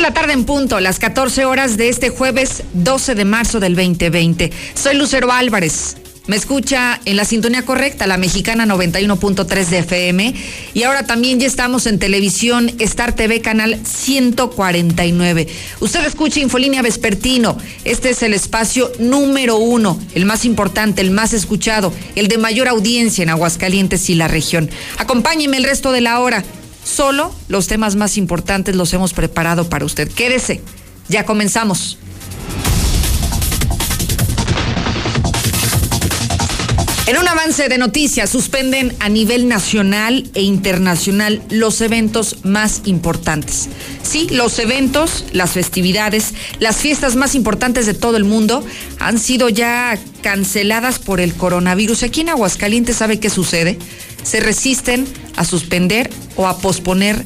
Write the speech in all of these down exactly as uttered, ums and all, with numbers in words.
de la tarde en punto, las catorce horas de este jueves doce de marzo del veinte veinte. Soy Lucero Álvarez. Me escucha en la sintonía correcta, la mexicana noventa y uno punto tres de F M. Y ahora también ya estamos en televisión, Star T V, canal ciento cuarenta y nueve. Usted escucha Infolínea Vespertino. Este es el espacio número uno, el más importante, el más escuchado, el de mayor audiencia en Aguascalientes y la región. Acompáñeme el resto de la hora. Solo los temas más importantes los hemos preparado para usted. Quédese, ya comenzamos. En un avance de noticias, suspenden a nivel nacional e internacional los eventos más importantes. Sí, los eventos, las festividades, las fiestas más importantes de todo el mundo han sido ya canceladas por el coronavirus. Aquí en Aguascalientes, ¿sabe qué sucede? Se resisten a suspender o a posponer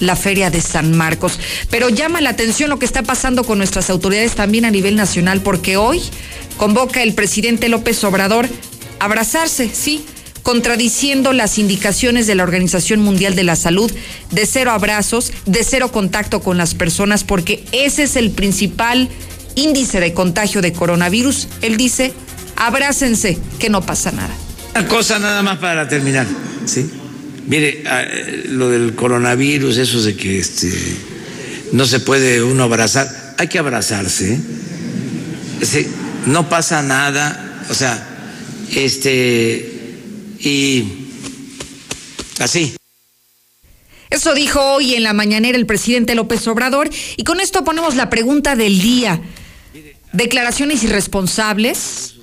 la Feria de San Marcos. Pero llama la atención lo que está pasando con nuestras autoridades también a nivel nacional, porque hoy convoca el presidente López Obrador abrazarse, sí, contradiciendo las indicaciones de la Organización Mundial de la Salud de cero abrazos, de cero contacto con las personas, porque ese es el principal índice de contagio de coronavirus. Él dice, abrácense, que no pasa nada. Una cosa nada más para terminar, ¿sí? Mire, lo del coronavirus, eso de que este, no se puede uno abrazar, hay que abrazarse, ¿eh? Sí, no pasa nada, o sea... Este, y así. Eso dijo hoy en la mañanera el presidente López Obrador, y con esto ponemos la pregunta del día. ¿Declaraciones irresponsables?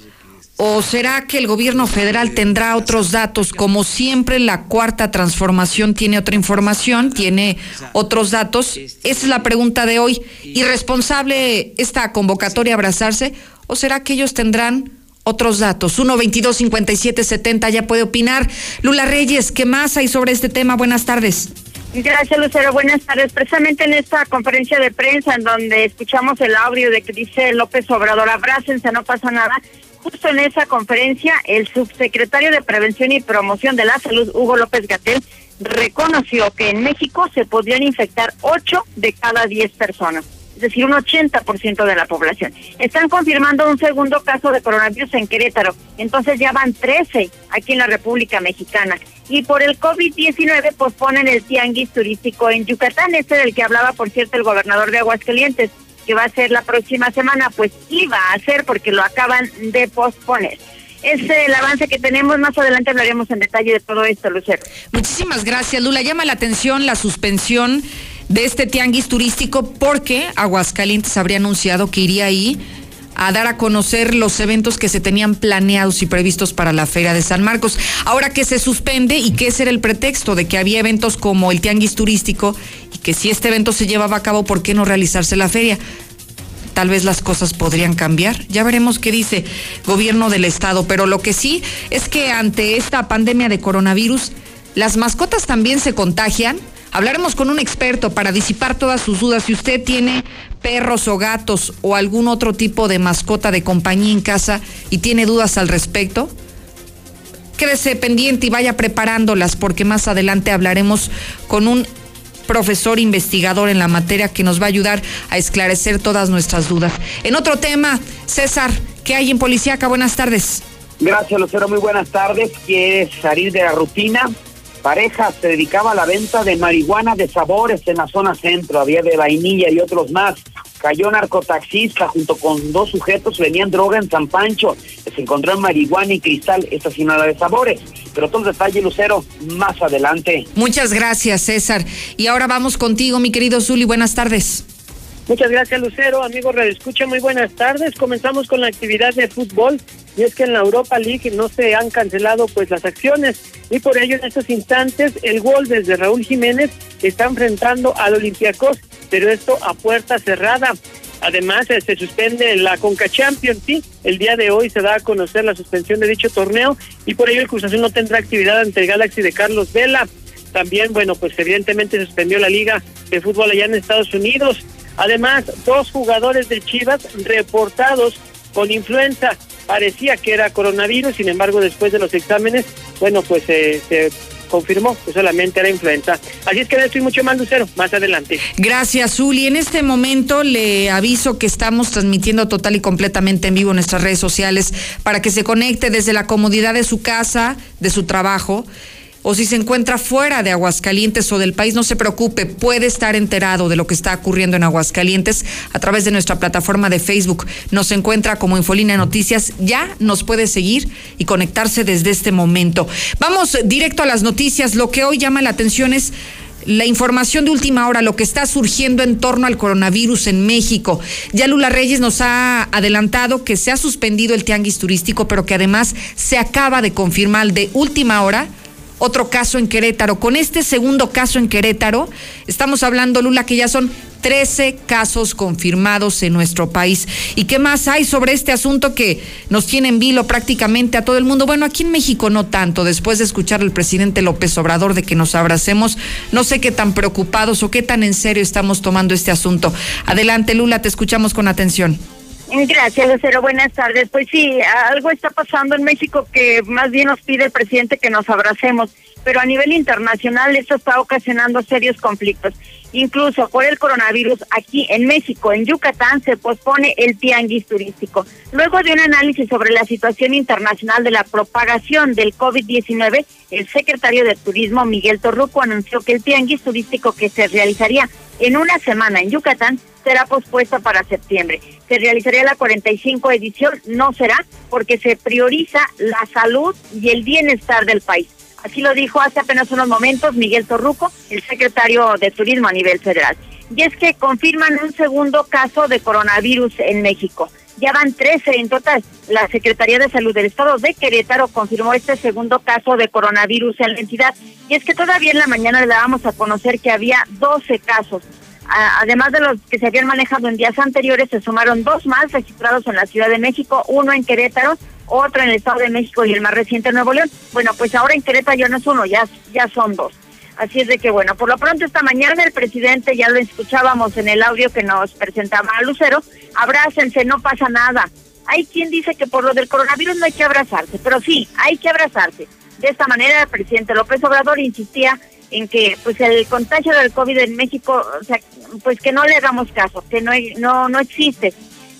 ¿O será que el gobierno federal tendrá otros datos? Como siempre, la Cuarta Transformación tiene otra información, tiene otros datos. Esa es la pregunta de hoy. ¿Irresponsable esta convocatoria a abrazarse? ¿O será que ellos tendrán otros datos? uno veintidós cincuenta y siete setenta, ya puede opinar. Lula Reyes, ¿qué más hay sobre este tema? Buenas tardes. Gracias, Lucero. Buenas tardes. Precisamente en esta conferencia de prensa en donde escuchamos el audio de que dice López Obrador, abrácense, no pasa nada. Justo en esa conferencia, el subsecretario de Prevención y Promoción de la Salud, Hugo López-Gatell, reconoció que en México se podrían infectar ocho de cada diez personas. Es decir, un ochenta por ciento de la población. Están confirmando un segundo caso de coronavirus en Querétaro, entonces ya van trece aquí en la República Mexicana. Y por el COVID diecinueve posponen el tianguis turístico en Yucatán, este del que hablaba, por cierto, el gobernador de Aguascalientes, que va a ser la próxima semana, pues iba a ser porque lo acaban de posponer. Es el avance que tenemos, más adelante hablaremos en detalle de todo esto, Lucero. Muchísimas gracias, Lula. Llama la atención la suspensión de este tianguis turístico, porque Aguascalientes habría anunciado que iría ahí a dar a conocer los eventos que se tenían planeados y previstos para la Feria de San Marcos. Ahora que se suspende, y que ese era el pretexto de que había eventos como el tianguis turístico, y que si este evento se llevaba a cabo, ¿por qué no realizarse la feria? Tal vez las cosas podrían cambiar. Ya veremos qué dice gobierno del estado, pero lo que sí es que ante esta pandemia de coronavirus, las mascotas también se contagian. Hablaremos con un experto para disipar todas sus dudas. Si usted tiene perros o gatos o algún otro tipo de mascota de compañía en casa y tiene dudas al respecto, quédese pendiente y vaya preparándolas, porque más adelante hablaremos con un profesor investigador en la materia que nos va a ayudar a esclarecer todas nuestras dudas. En otro tema, César, ¿qué hay en Policíaca? Buenas tardes. Gracias, Lucero. Muy buenas tardes. ¿Quieres salir de la rutina? Pareja se dedicaba a la venta de marihuana de sabores en la zona centro, había de vainilla y otros más. Cayó narcotaxista junto con dos sujetos, venían droga en San Pancho, se encontró en marihuana y cristal, esta sí no era de sabores, pero todo el detalle, Lucero, más adelante. Muchas gracias, César, y ahora vamos contigo, mi querido Zuli, buenas tardes. Muchas gracias, Lucero. Amigos radioescucha, muy buenas tardes. Comenzamos con la actividad de fútbol, y es que en la Europa League no se han cancelado pues las acciones, y por ello en estos instantes el Wolves de Raúl Jiménez está enfrentando al Olympiacos, pero esto a puerta cerrada. Además, se suspende la Conca Champions, sí, el día de hoy se da a conocer la suspensión de dicho torneo, y por ello el Cruz Azul no tendrá actividad ante el Galaxy de Carlos Vela. También, bueno, pues evidentemente suspendió la Liga de Fútbol allá en Estados Unidos. Además, dos jugadores de Chivas reportados con influenza. Parecía que era coronavirus, sin embargo, después de los exámenes, bueno, pues eh, se confirmó que solamente era influenza. Así es que no estoy mucho más, Lucero, más adelante. Gracias, Uli. En este momento le aviso que estamos transmitiendo total y completamente en vivo en nuestras redes sociales para que se conecte desde la comodidad de su casa, de su trabajo, o si se encuentra fuera de Aguascalientes o del país, no se preocupe, puede estar enterado de lo que está ocurriendo en Aguascalientes a través de nuestra plataforma de Facebook. Nos encuentra como Infolínea Noticias, ya nos puede seguir y conectarse desde este momento. Vamos directo a las noticias. Lo que hoy llama la atención es la información de última hora, lo que está surgiendo en torno al coronavirus en México. Ya Lula Reyes nos ha adelantado que se ha suspendido el tianguis turístico, pero que además se acaba de confirmar de última hora otro caso en Querétaro. Con este segundo caso en Querétaro, estamos hablando, Lula, que ya son trece casos confirmados en nuestro país. ¿Y qué más hay sobre este asunto que nos tiene en vilo prácticamente a todo el mundo? Bueno, aquí en México no tanto. Después de escuchar al presidente López Obrador de que nos abracemos, no sé qué tan preocupados o qué tan en serio estamos tomando este asunto. Adelante, Lula, te escuchamos con atención. Gracias, Lucero. Buenas tardes. Pues sí, algo está pasando en México que más bien nos pide el presidente que nos abracemos, pero a nivel internacional esto está ocasionando serios conflictos. Incluso por el coronavirus, aquí en México, en Yucatán, se pospone el tianguis turístico. Luego de un análisis sobre la situación internacional de la propagación del COVID diecinueve, el secretario de Turismo, Miguel Torruco, anunció que el tianguis turístico que se realizaría en una semana en Yucatán será pospuesta para septiembre. Se realizaría la cuarenta y cinco edición, no será, porque se prioriza la salud y el bienestar del país. Así lo dijo hace apenas unos momentos Miguel Torruco, el secretario de Turismo a nivel federal. Y es que confirman un segundo caso de coronavirus en México. Ya van trece en total. La Secretaría de Salud del Estado de Querétaro confirmó este segundo caso de coronavirus en la entidad. Y es que todavía en la mañana le dábamos a conocer que había doce casos. Además de los que se habían manejado en días anteriores, se sumaron dos más registrados en la Ciudad de México, uno en Querétaro, otro en el Estado de México y el más reciente en Nuevo León. Bueno, pues ahora en Querétaro ya no es uno, ya, ya son dos. Así es de que, bueno, por lo pronto esta mañana el presidente, ya lo escuchábamos en el audio que nos presentaba a Lucero, abrácense, no pasa nada. Hay quien dice que por lo del coronavirus no hay que abrazarse, pero sí, hay que abrazarse. De esta manera el presidente López Obrador insistía en que pues el contagio del COVID en México, o sea, pues que no le hagamos caso, que no, no, no existe.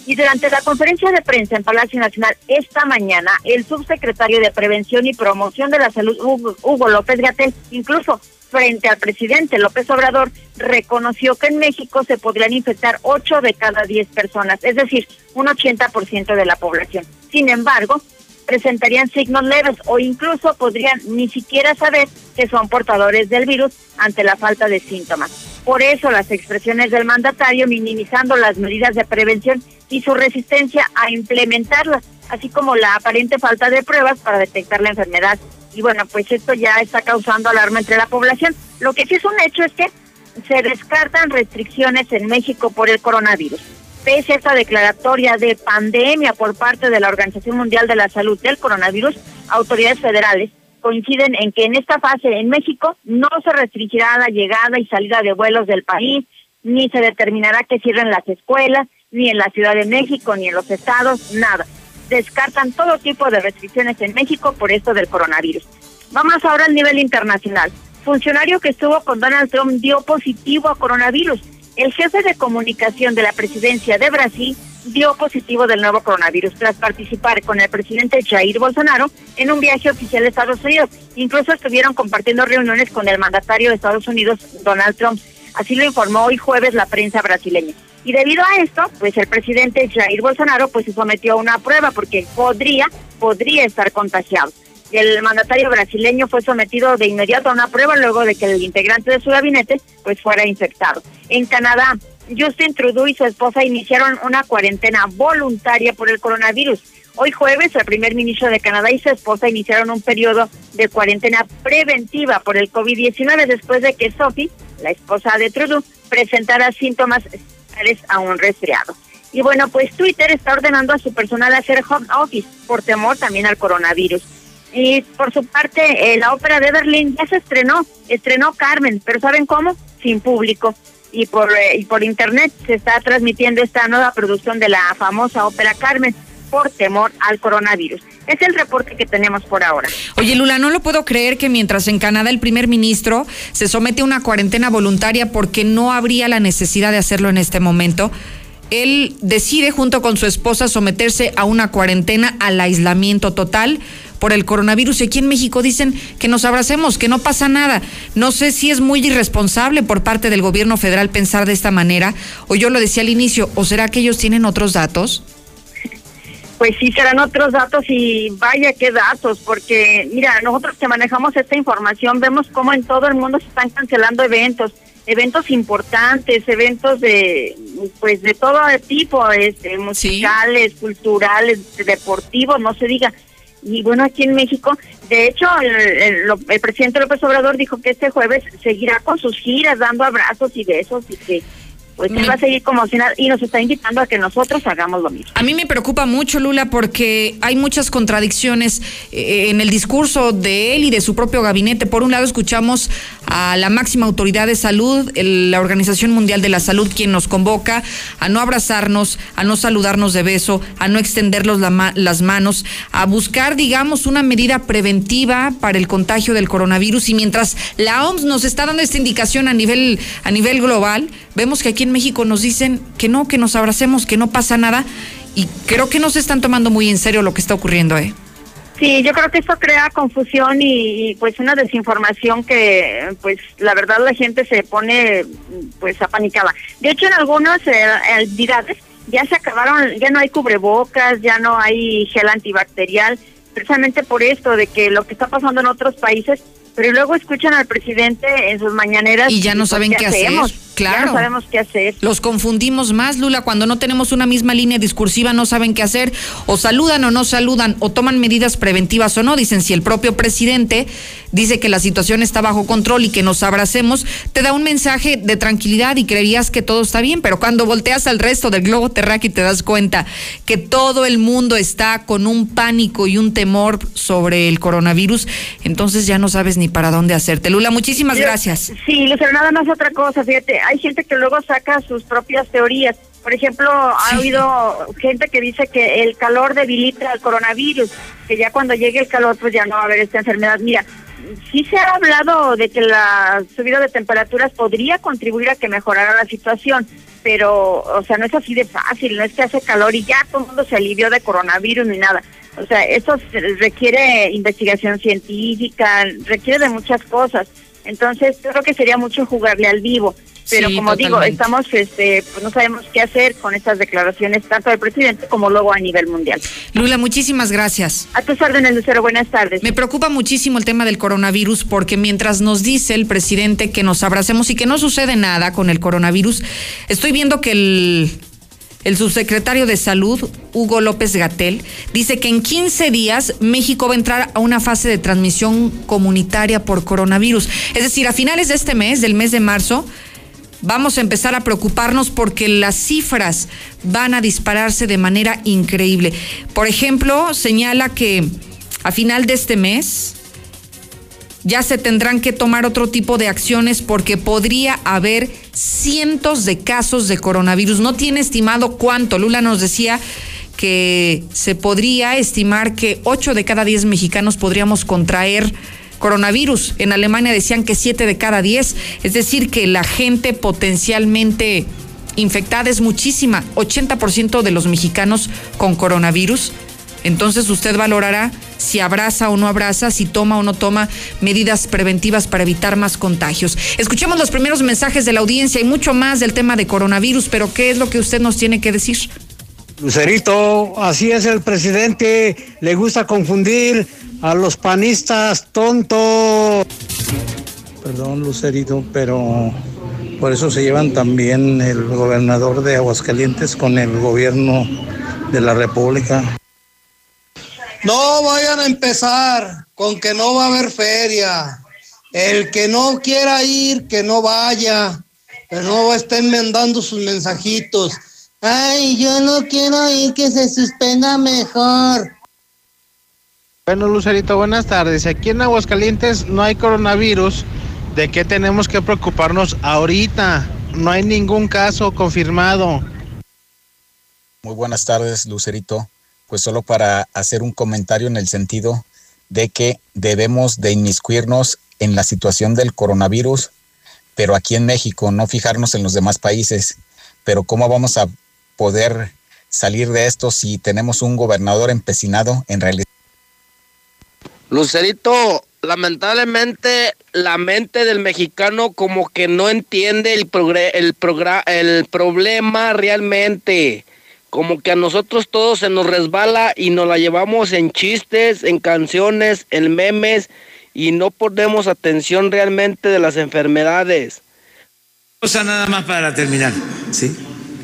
Y durante la conferencia de prensa en Palacio Nacional esta mañana, el subsecretario de Prevención y Promoción de la Salud, Hugo, Hugo López-Gatell, incluso frente al presidente López Obrador, reconoció que en México se podrían infectar ocho de cada diez personas, es decir, un ochenta por ciento de la población. Sin embargo, presentarían signos leves o incluso podrían ni siquiera saber que son portadores del virus ante la falta de síntomas. Por eso las expresiones del mandatario minimizando las medidas de prevención y su resistencia a implementarlas, así como la aparente falta de pruebas para detectar la enfermedad. Y bueno, pues esto ya está causando alarma entre la población. Lo que sí es un hecho es que se descartan restricciones en México por el coronavirus. Pese a esta declaratoria de pandemia por parte de la Organización Mundial de la Salud del coronavirus, autoridades federales coinciden en que en esta fase en México no se restringirá la llegada y salida de vuelos del país, ni se determinará que cierren las escuelas, ni en la Ciudad de México, ni en los estados, nada. Descartan todo tipo de restricciones en México por esto del coronavirus. Vamos ahora al nivel internacional. Funcionario que estuvo con Donald Trump dio positivo a coronavirus. El jefe de comunicación de la presidencia de Brasil dio positivo del nuevo coronavirus tras participar con el presidente Jair Bolsonaro en un viaje oficial a Estados Unidos. Incluso estuvieron compartiendo reuniones con el mandatario de Estados Unidos, Donald Trump. Así lo informó hoy jueves la prensa brasileña. Y debido a esto, pues el presidente Jair Bolsonaro pues se sometió a una prueba porque podría, podría estar contagiado. El mandatario brasileño fue sometido de inmediato a una prueba luego de que el integrante de su gabinete pues fuera infectado. En Canadá, Justin Trudeau y su esposa iniciaron una cuarentena voluntaria por el coronavirus. Hoy jueves, el primer ministro de Canadá y su esposa iniciaron un periodo de cuarentena preventiva por el COVID diecinueve después de que Sophie, la esposa de Trudeau, presentara síntomas similares a un resfriado. Y bueno, pues Twitter está ordenando a su personal hacer home office por temor también al coronavirus. Y por su parte, eh, la ópera de Berlín ya se estrenó, estrenó Carmen, pero ¿saben cómo? Sin público. Y por, eh, y por internet se está transmitiendo esta nueva producción de la famosa ópera Carmen por temor al coronavirus. Es el reporte que tenemos por ahora. Oye, Lula, no lo puedo creer que mientras en Canadá el primer ministro se somete a una cuarentena voluntaria porque no habría la necesidad de hacerlo en este momento, él decide junto con su esposa someterse a una cuarentena, al aislamiento total por el coronavirus. Y aquí en México dicen que nos abracemos, que no pasa nada. No sé si es muy irresponsable por parte del gobierno federal pensar de esta manera, o yo lo decía al inicio, ¿o será que ellos tienen otros datos? Pues sí, serán otros datos, y vaya qué datos, porque mira, nosotros que manejamos esta información vemos cómo en todo el mundo se están cancelando eventos, eventos importantes, eventos de pues de todo tipo, este, musicales, sí, culturales, deportivos, no se diga. Y bueno, aquí en México, de hecho, el, el, el presidente López Obrador dijo que este jueves seguirá con sus giras, dando abrazos y besos, y que pues él va a seguir como si nada, y nos está invitando a que nosotros hagamos lo mismo. A mí me preocupa mucho, Lula, porque hay muchas contradicciones en el discurso de él y de su propio gabinete. Por un lado, escuchamos a la máxima autoridad de salud, el, la Organización Mundial de la Salud, quien nos convoca a no abrazarnos, a no saludarnos de beso, a no extendernos la, las manos, a buscar, digamos, una medida preventiva para el contagio del coronavirus. Y mientras la O M S nos está dando esta indicación a nivel, a nivel global, vemos que aquí en México nos dicen que no, que nos abracemos, que no pasa nada, y creo que no se están tomando muy en serio lo que está ocurriendo, ¿eh? Sí, yo creo que esto crea confusión y, y pues una desinformación que pues la verdad la gente se pone pues apanicada. De hecho, en algunas eh, entidades ya se acabaron, ya no hay cubrebocas, ya no hay gel antibacterial, precisamente por esto de que lo que está pasando en otros países. Pero luego escuchan al presidente en sus mañaneras y ya no saben qué hacer. Claro, ya no sabemos qué hacer. Los confundimos más, Lula, cuando no tenemos una misma línea discursiva, no saben qué hacer, o saludan o no saludan, o toman medidas preventivas o no. Dicen, si el propio presidente dice que la situación está bajo control y que nos abracemos, te da un mensaje de tranquilidad y creerías que todo está bien, pero cuando volteas al resto del globo terráqueo y te das cuenta que todo el mundo está con un pánico y un temor sobre el coronavirus, entonces ya no sabes ni para dónde hacerte. Lula, muchísimas Yo, gracias. Sí, Lucero, nada más otra cosa, fíjate, hay gente que luego saca sus propias teorías. Por ejemplo, sí, ha habido gente que dice que el calor debilita el coronavirus, que ya cuando llegue el calor pues ya no va a haber esta enfermedad. Mira, sí se ha hablado de que la subida de temperaturas podría contribuir a que mejorara la situación, pero, o sea, no es así de fácil, no es que hace calor y ya todo el mundo se alivió de coronavirus ni nada. O sea, eso requiere investigación científica, requiere de muchas cosas. Entonces, creo que sería mucho jugarle al vivo. Pero sí, como totalmente. Digo, estamos, este, pues no sabemos qué hacer con estas declaraciones, tanto del presidente como luego a nivel mundial. Lula, muchísimas gracias. A tus órdenes, Lucero, buenas tardes. Me preocupa muchísimo el tema del coronavirus, porque mientras nos dice el presidente que nos abracemos y que no sucede nada con el coronavirus, estoy viendo que el... El subsecretario de Salud, Hugo López-Gatell, dice que en quince días México va a entrar a una fase de transmisión comunitaria por coronavirus. Es decir, a finales de este mes, del mes de marzo, vamos a empezar a preocuparnos porque las cifras van a dispararse de manera increíble. Por ejemplo, señala que a final de este mes ya se tendrán que tomar otro tipo de acciones porque podría haber cientos de casos de coronavirus. No tiene estimado cuánto. Lula nos decía que se podría estimar que ocho de cada diez mexicanos podríamos contraer coronavirus. En Alemania decían que siete de cada diez. Es decir, que la gente potencialmente infectada es muchísima. ochenta por ciento de los mexicanos con coronavirus. Entonces usted valorará si abraza o no abraza, si toma o no toma medidas preventivas para evitar más contagios. Escuchemos los primeros mensajes de la audiencia y mucho más del tema de coronavirus, pero ¿qué es lo que usted nos tiene que decir? Lucerito, así es el presidente, le gusta confundir a los panistas tontos. Perdón, Lucerito, pero por eso se llevan también el gobernador de Aguascalientes con el gobierno de la República. No vayan a empezar con que no va a haber feria. El que no quiera ir, que no vaya. Pero no estén mandando sus mensajitos. Ay, yo no quiero ir, que se suspenda mejor. Bueno, Lucerito, buenas tardes. Aquí en Aguascalientes no hay coronavirus. ¿De qué tenemos que preocuparnos ahorita? No hay ningún caso confirmado. Muy buenas tardes, Lucerito. pues solo para hacer un comentario en el sentido de que debemos de inmiscuirnos en la situación del coronavirus, pero aquí en México, no fijarnos en los demás países. Pero ¿cómo vamos a poder salir de esto si tenemos un gobernador empecinado en realidad? Lucerito, lamentablemente la mente del mexicano como que no entiende el, progre- el, progr- el problema realmente. Como que a nosotros todo se nos resbala y nos la llevamos en chistes, en canciones, en memes, y no ponemos atención realmente de las enfermedades. Cosa nada más para terminar, ¿sí?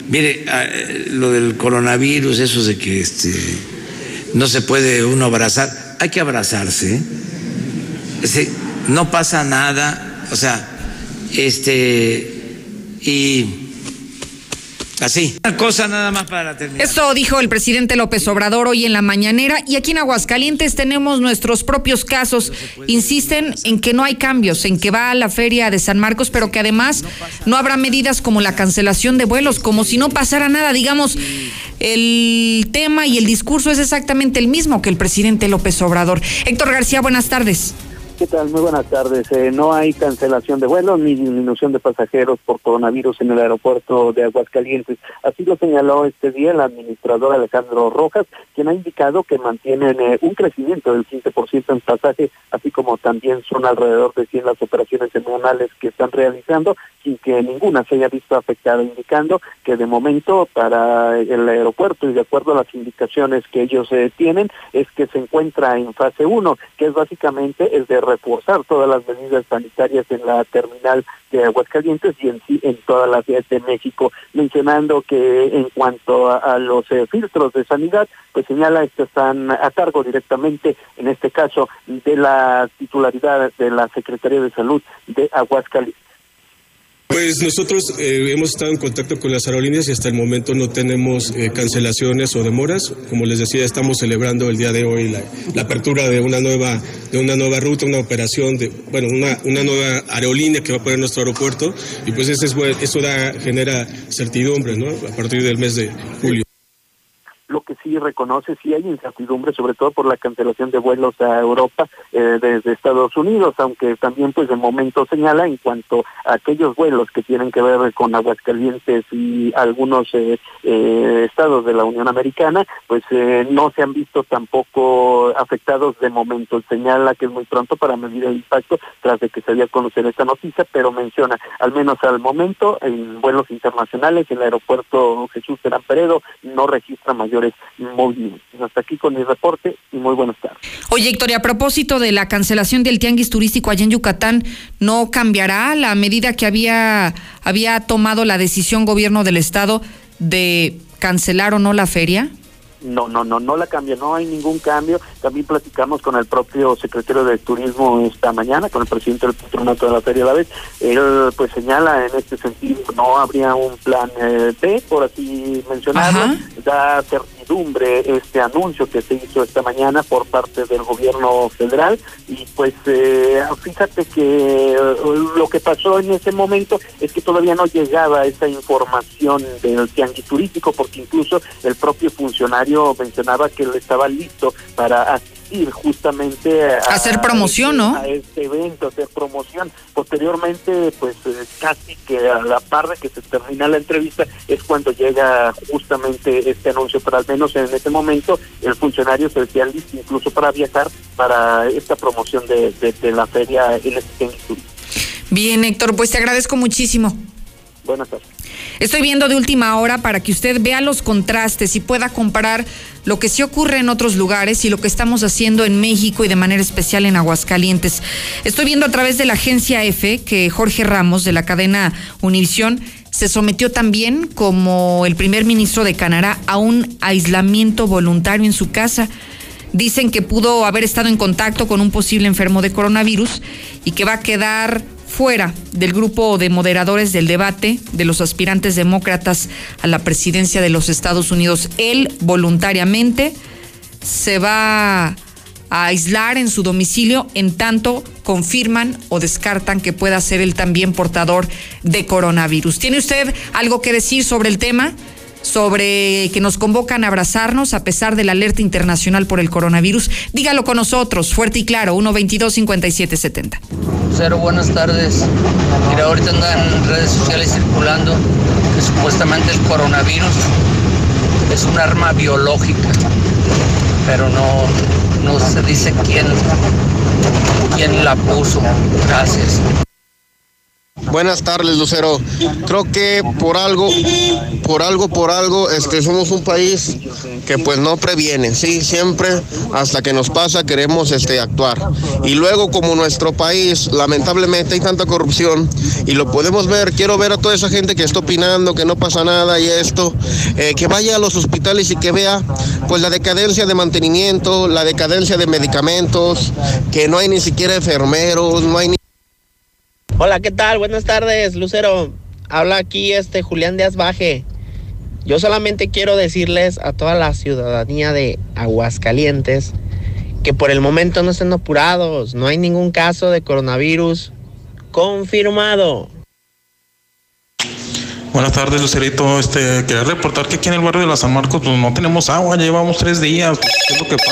Mire, lo del coronavirus, eso de que este, no se puede uno abrazar, hay que abrazarse, ¿eh? Sí, no pasa nada, o sea, este, y... así. Una cosa nada más para terminar. Esto dijo el presidente López Obrador hoy en la mañanera, y aquí en Aguascalientes tenemos nuestros propios casos. Insisten en que no hay cambios, en que va a la Feria de San Marcos, pero que además no habrá medidas como la cancelación de vuelos, como si no pasara nada. Digamos, el tema y el discurso es exactamente el mismo que el presidente López Obrador. Héctor García, buenas tardes. ¿Qué tal? Muy buenas tardes. Eh, no hay cancelación de vuelos ni disminución de pasajeros por coronavirus en el aeropuerto de Aguascalientes. Así lo señaló este día el administrador Alejandro Rojas, quien ha indicado que mantienen eh, un crecimiento del quince por ciento en pasaje, así como también son alrededor de cien las operaciones semanales que están realizando, sin que ninguna se haya visto afectada, indicando que de momento para el aeropuerto y de acuerdo a las indicaciones que ellos eh, tienen, es que se encuentra en fase uno, que es básicamente el de reforzar todas las medidas sanitarias en la terminal de Aguascalientes y en sí en todas las ciudades de México, mencionando que en cuanto a, a los eh, filtros de sanidad, pues señala que están a cargo directamente, en este caso, de la titularidad de la Secretaría de Salud de Aguascalientes. Pues nosotros eh, hemos estado en contacto con las aerolíneas y hasta el momento no tenemos eh, cancelaciones o demoras. Como les decía, estamos celebrando el día de hoy la, la apertura de una nueva de una nueva ruta, una operación de bueno una una nueva aerolínea que va a poner nuestro aeropuerto, y pues eso es, eso da genera certidumbre, ¿no? A partir del mes de julio. Lo que sí reconoce, sí hay incertidumbre, sobre todo por la cancelación de vuelos a Europa eh, desde Estados Unidos, aunque también pues de momento señala en cuanto a aquellos vuelos que tienen que ver con Aguascalientes y algunos eh, eh, estados de la Unión Americana, pues eh, no se han visto tampoco afectados de momento. Señala que es muy pronto para medir el impacto tras de que se había conocido esta noticia, pero menciona, al menos al momento, en vuelos internacionales, el aeropuerto Jesús Terán Peredo no registra mayor movimientos. Hasta aquí con mi reporte y muy buenas tardes. Oye, Héctor, y a propósito de la cancelación del tianguis turístico allá en Yucatán, ¿no cambiará la medida que había, había tomado la decisión gobierno del estado de cancelar o no la feria? No, no, no, no la cambia, no hay ningún cambio. También platicamos con el propio secretario de Turismo esta mañana, con el presidente del patronato de la Feria de la Vez. Él pues señala en este sentido, no habría un plan eh, B, por así mencionarlo. Ajá. Da certidumbre este anuncio que se hizo esta mañana por parte del gobierno federal, y pues eh, fíjate que lo que pasó en ese momento es que todavía no llegaba esa información del tianguis turístico, porque incluso el propio funcionario mencionaba que él estaba listo para asistir justamente a hacer promoción, ¿no? A este evento, hacer promoción. Posteriormente, pues casi que a la par de que se termina la entrevista es cuando llega justamente este anuncio, pero al menos en ese momento el funcionario se decía listo incluso para viajar para esta promoción de, de, de la feria en este instituto. Bien, Héctor, pues te agradezco muchísimo. Buenas tardes. Estoy viendo de última hora para que usted vea los contrastes y pueda comparar lo que sí ocurre en otros lugares y lo que estamos haciendo en México y de manera especial en Aguascalientes. Estoy viendo a través de la agencia F que Jorge Ramos de la cadena Univisión se sometió también como el primer ministro de Canadá a un aislamiento voluntario en su casa. Dicen que pudo haber estado en contacto con un posible enfermo de coronavirus y que va a quedar fuera del grupo de moderadores del debate de los aspirantes demócratas a la presidencia de los Estados Unidos. Él voluntariamente se va a aislar en su domicilio en tanto confirman o descartan que pueda ser él también portador de coronavirus. ¿Tiene usted algo que decir sobre el tema? sobre que nos convocan a abrazarnos a pesar de la alerta internacional por el coronavirus. Dígalo con nosotros, fuerte y claro, uno veintidós cincuenta y siete setenta. Cero, buenas tardes. Mira, ahorita andan en redes sociales circulando que supuestamente el coronavirus es un arma biológica, pero no, no se dice quién, quién la puso. Gracias. Buenas tardes, Lucero. Creo que por algo, por algo, por algo, este, somos un país que pues no previene, sí, siempre hasta que nos pasa queremos este actuar. Y luego, como nuestro país, lamentablemente hay tanta corrupción y lo podemos ver, quiero ver a toda esa gente que está opinando que no pasa nada y esto, eh, que vaya a los hospitales y que vea pues la decadencia de mantenimiento, la decadencia de medicamentos, que no hay ni siquiera enfermeros, no hay ni... Hola, ¿qué tal? Buenas tardes, Lucero. Habla aquí este Julián de Asbaje. Yo solamente quiero decirles a toda la ciudadanía de Aguascalientes que por el momento no estén apurados. No hay ningún caso de coronavirus confirmado. Buenas tardes, Lucerito. Este, quería reportar que aquí en el barrio de la San Marcos pues, no tenemos agua. Llevamos tres días. ¿Qué es lo que pasa?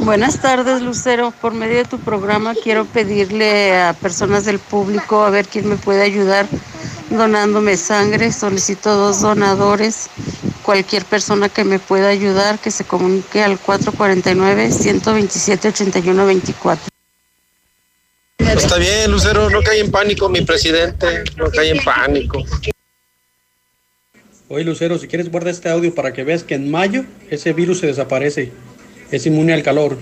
Buenas tardes, Lucero. Por medio de tu programa quiero pedirle a personas del público a ver quién me puede ayudar donándome sangre. Solicito dos donadores. Cualquier persona que me pueda ayudar, que se comunique al cuatro cuatro nueve, uno dos siete, ocho uno dos cuatro. Está bien, Lucero. No cae en pánico, mi presidente. No cae en pánico. Oye, Lucero, si quieres guarda este audio para que veas que en mayo ese virus se desaparece. Es inmune al calor.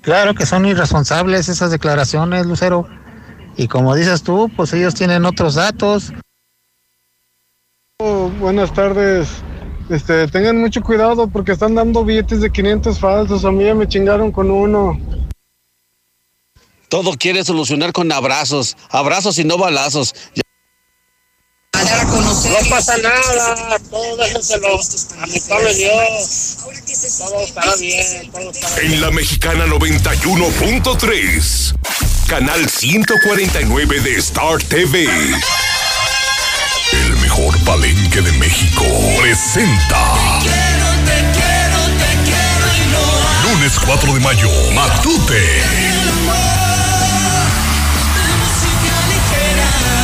Claro que son irresponsables esas declaraciones, Lucero. Y como dices tú, pues ellos tienen otros datos. Oh, buenas tardes. Este, tengan mucho cuidado porque están dando billetes de quinientos falsos. A mí ya me chingaron con uno. Todo quiere solucionar con abrazos. Abrazos y no balazos. Ya... No pasa nada, todo déjenselo a mi padre Dios. Todo estará bien, todo estará bien. En la Mexicana noventa y uno punto tres, canal ciento cuarenta y nueve de Star T V. El mejor palenque de México presenta. Te quiero, te quiero, te quiero y no. Lunes cuatro de mayo, Matute.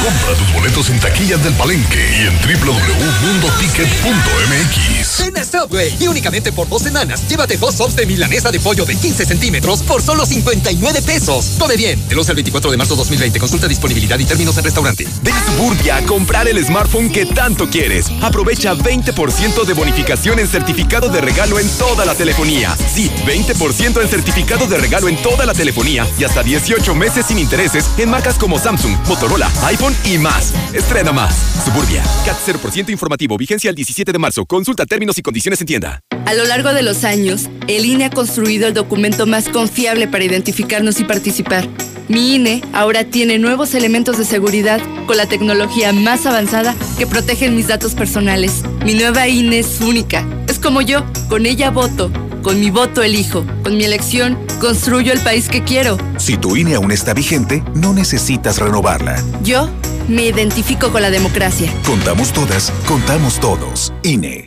Compra tus boletos en taquillas del Palenque y en doble u doble u doble u punto mundo ticket punto m x. Ven a Subway y únicamente por dos semanas llévate dos sops de milanesa de pollo de quince centímetros por solo cincuenta y nueve pesos. Come bien. Del once al veinticuatro de marzo de dos mil veinte. Consulta disponibilidad y términos en restaurante. Ven a Suburbia a comprar el smartphone que tanto quieres. Aprovecha veinte por ciento de bonificación en certificado de regalo en toda la telefonía. Sí, veinte por ciento en certificado de regalo en toda la telefonía y hasta dieciocho meses sin intereses en marcas como Samsung, Motorola, iPhone y más. Estrena más. Suburbia. C A T cero por ciento informativo. Vigencia el diecisiete de marzo. Consulta términos y condiciones en tienda. A lo largo de los años, el I N E ha construido el documento más confiable para identificarnos y participar. Mi I N E ahora tiene nuevos elementos de seguridad con la tecnología más avanzada que protegen mis datos personales. Mi nueva I N E es única. Es como yo. Con ella voto. Con mi voto elijo. Con mi elección construyo el país que quiero. Si tu I N E aún está vigente, no necesitas renovarla. Yo me identifico con la democracia. Contamos todas, contamos todos. I N E.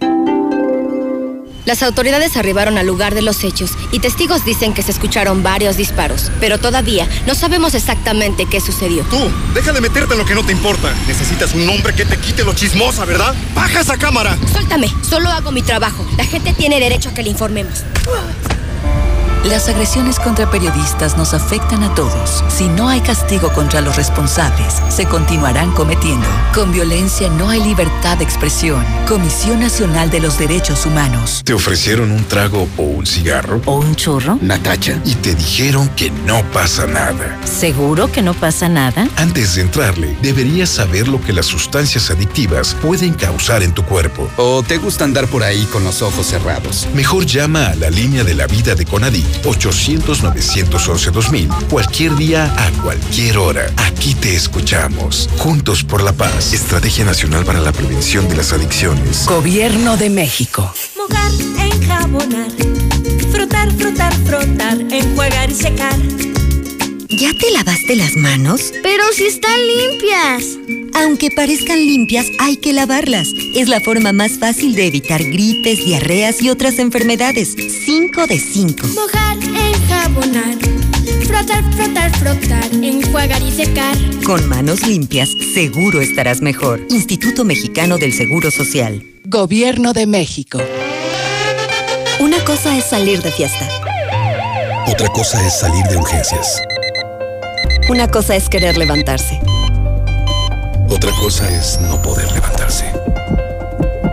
Las autoridades arribaron al lugar de los hechos y testigos dicen que se escucharon varios disparos, pero todavía no sabemos exactamente qué sucedió. Tú, deja de meterte en lo que no te importa. Necesitas un hombre que te quite lo chismosa, ¿verdad? ¡Baja esa cámara! Suéltame, solo hago mi trabajo. La gente tiene derecho a que le informemos. Las agresiones contra periodistas nos afectan a todos. Si no hay castigo contra los responsables, se continuarán cometiendo. Con violencia no hay libertad de expresión. Comisión Nacional de los Derechos Humanos. ¿Te ofrecieron un trago o un cigarro? ¿O un churro? Natacha. Y te dijeron que no pasa nada. ¿Seguro que no pasa nada? Antes de entrarle, deberías saber lo que las sustancias adictivas pueden causar en tu cuerpo. ¿O te gusta andar por ahí con los ojos cerrados? Mejor llama a la línea de la vida de Conadic. ocho cero cero, nueve uno uno, dos mil. Cualquier día, a cualquier hora. Aquí te escuchamos. Juntos por la paz. Estrategia Nacional para la Prevención de las Adicciones. Gobierno de México. Mojar, enjabonar. Frotar, frotar, frotar. Enjuagar y secar. ¿Ya te lavaste las manos? ¡Pero si están limpias! Aunque parezcan limpias, hay que lavarlas. Es la forma más fácil de evitar gripes, diarreas y otras enfermedades. cinco de cinco. Mojar, enjabonar, frotar, frotar, frotar, enjuagar y secar. Con manos limpias, seguro estarás mejor. Instituto Mexicano del Seguro Social. Gobierno de México. Una cosa es salir de fiesta. Otra cosa es salir de urgencias. Una cosa es querer levantarse. Otra cosa es no poder levantarse.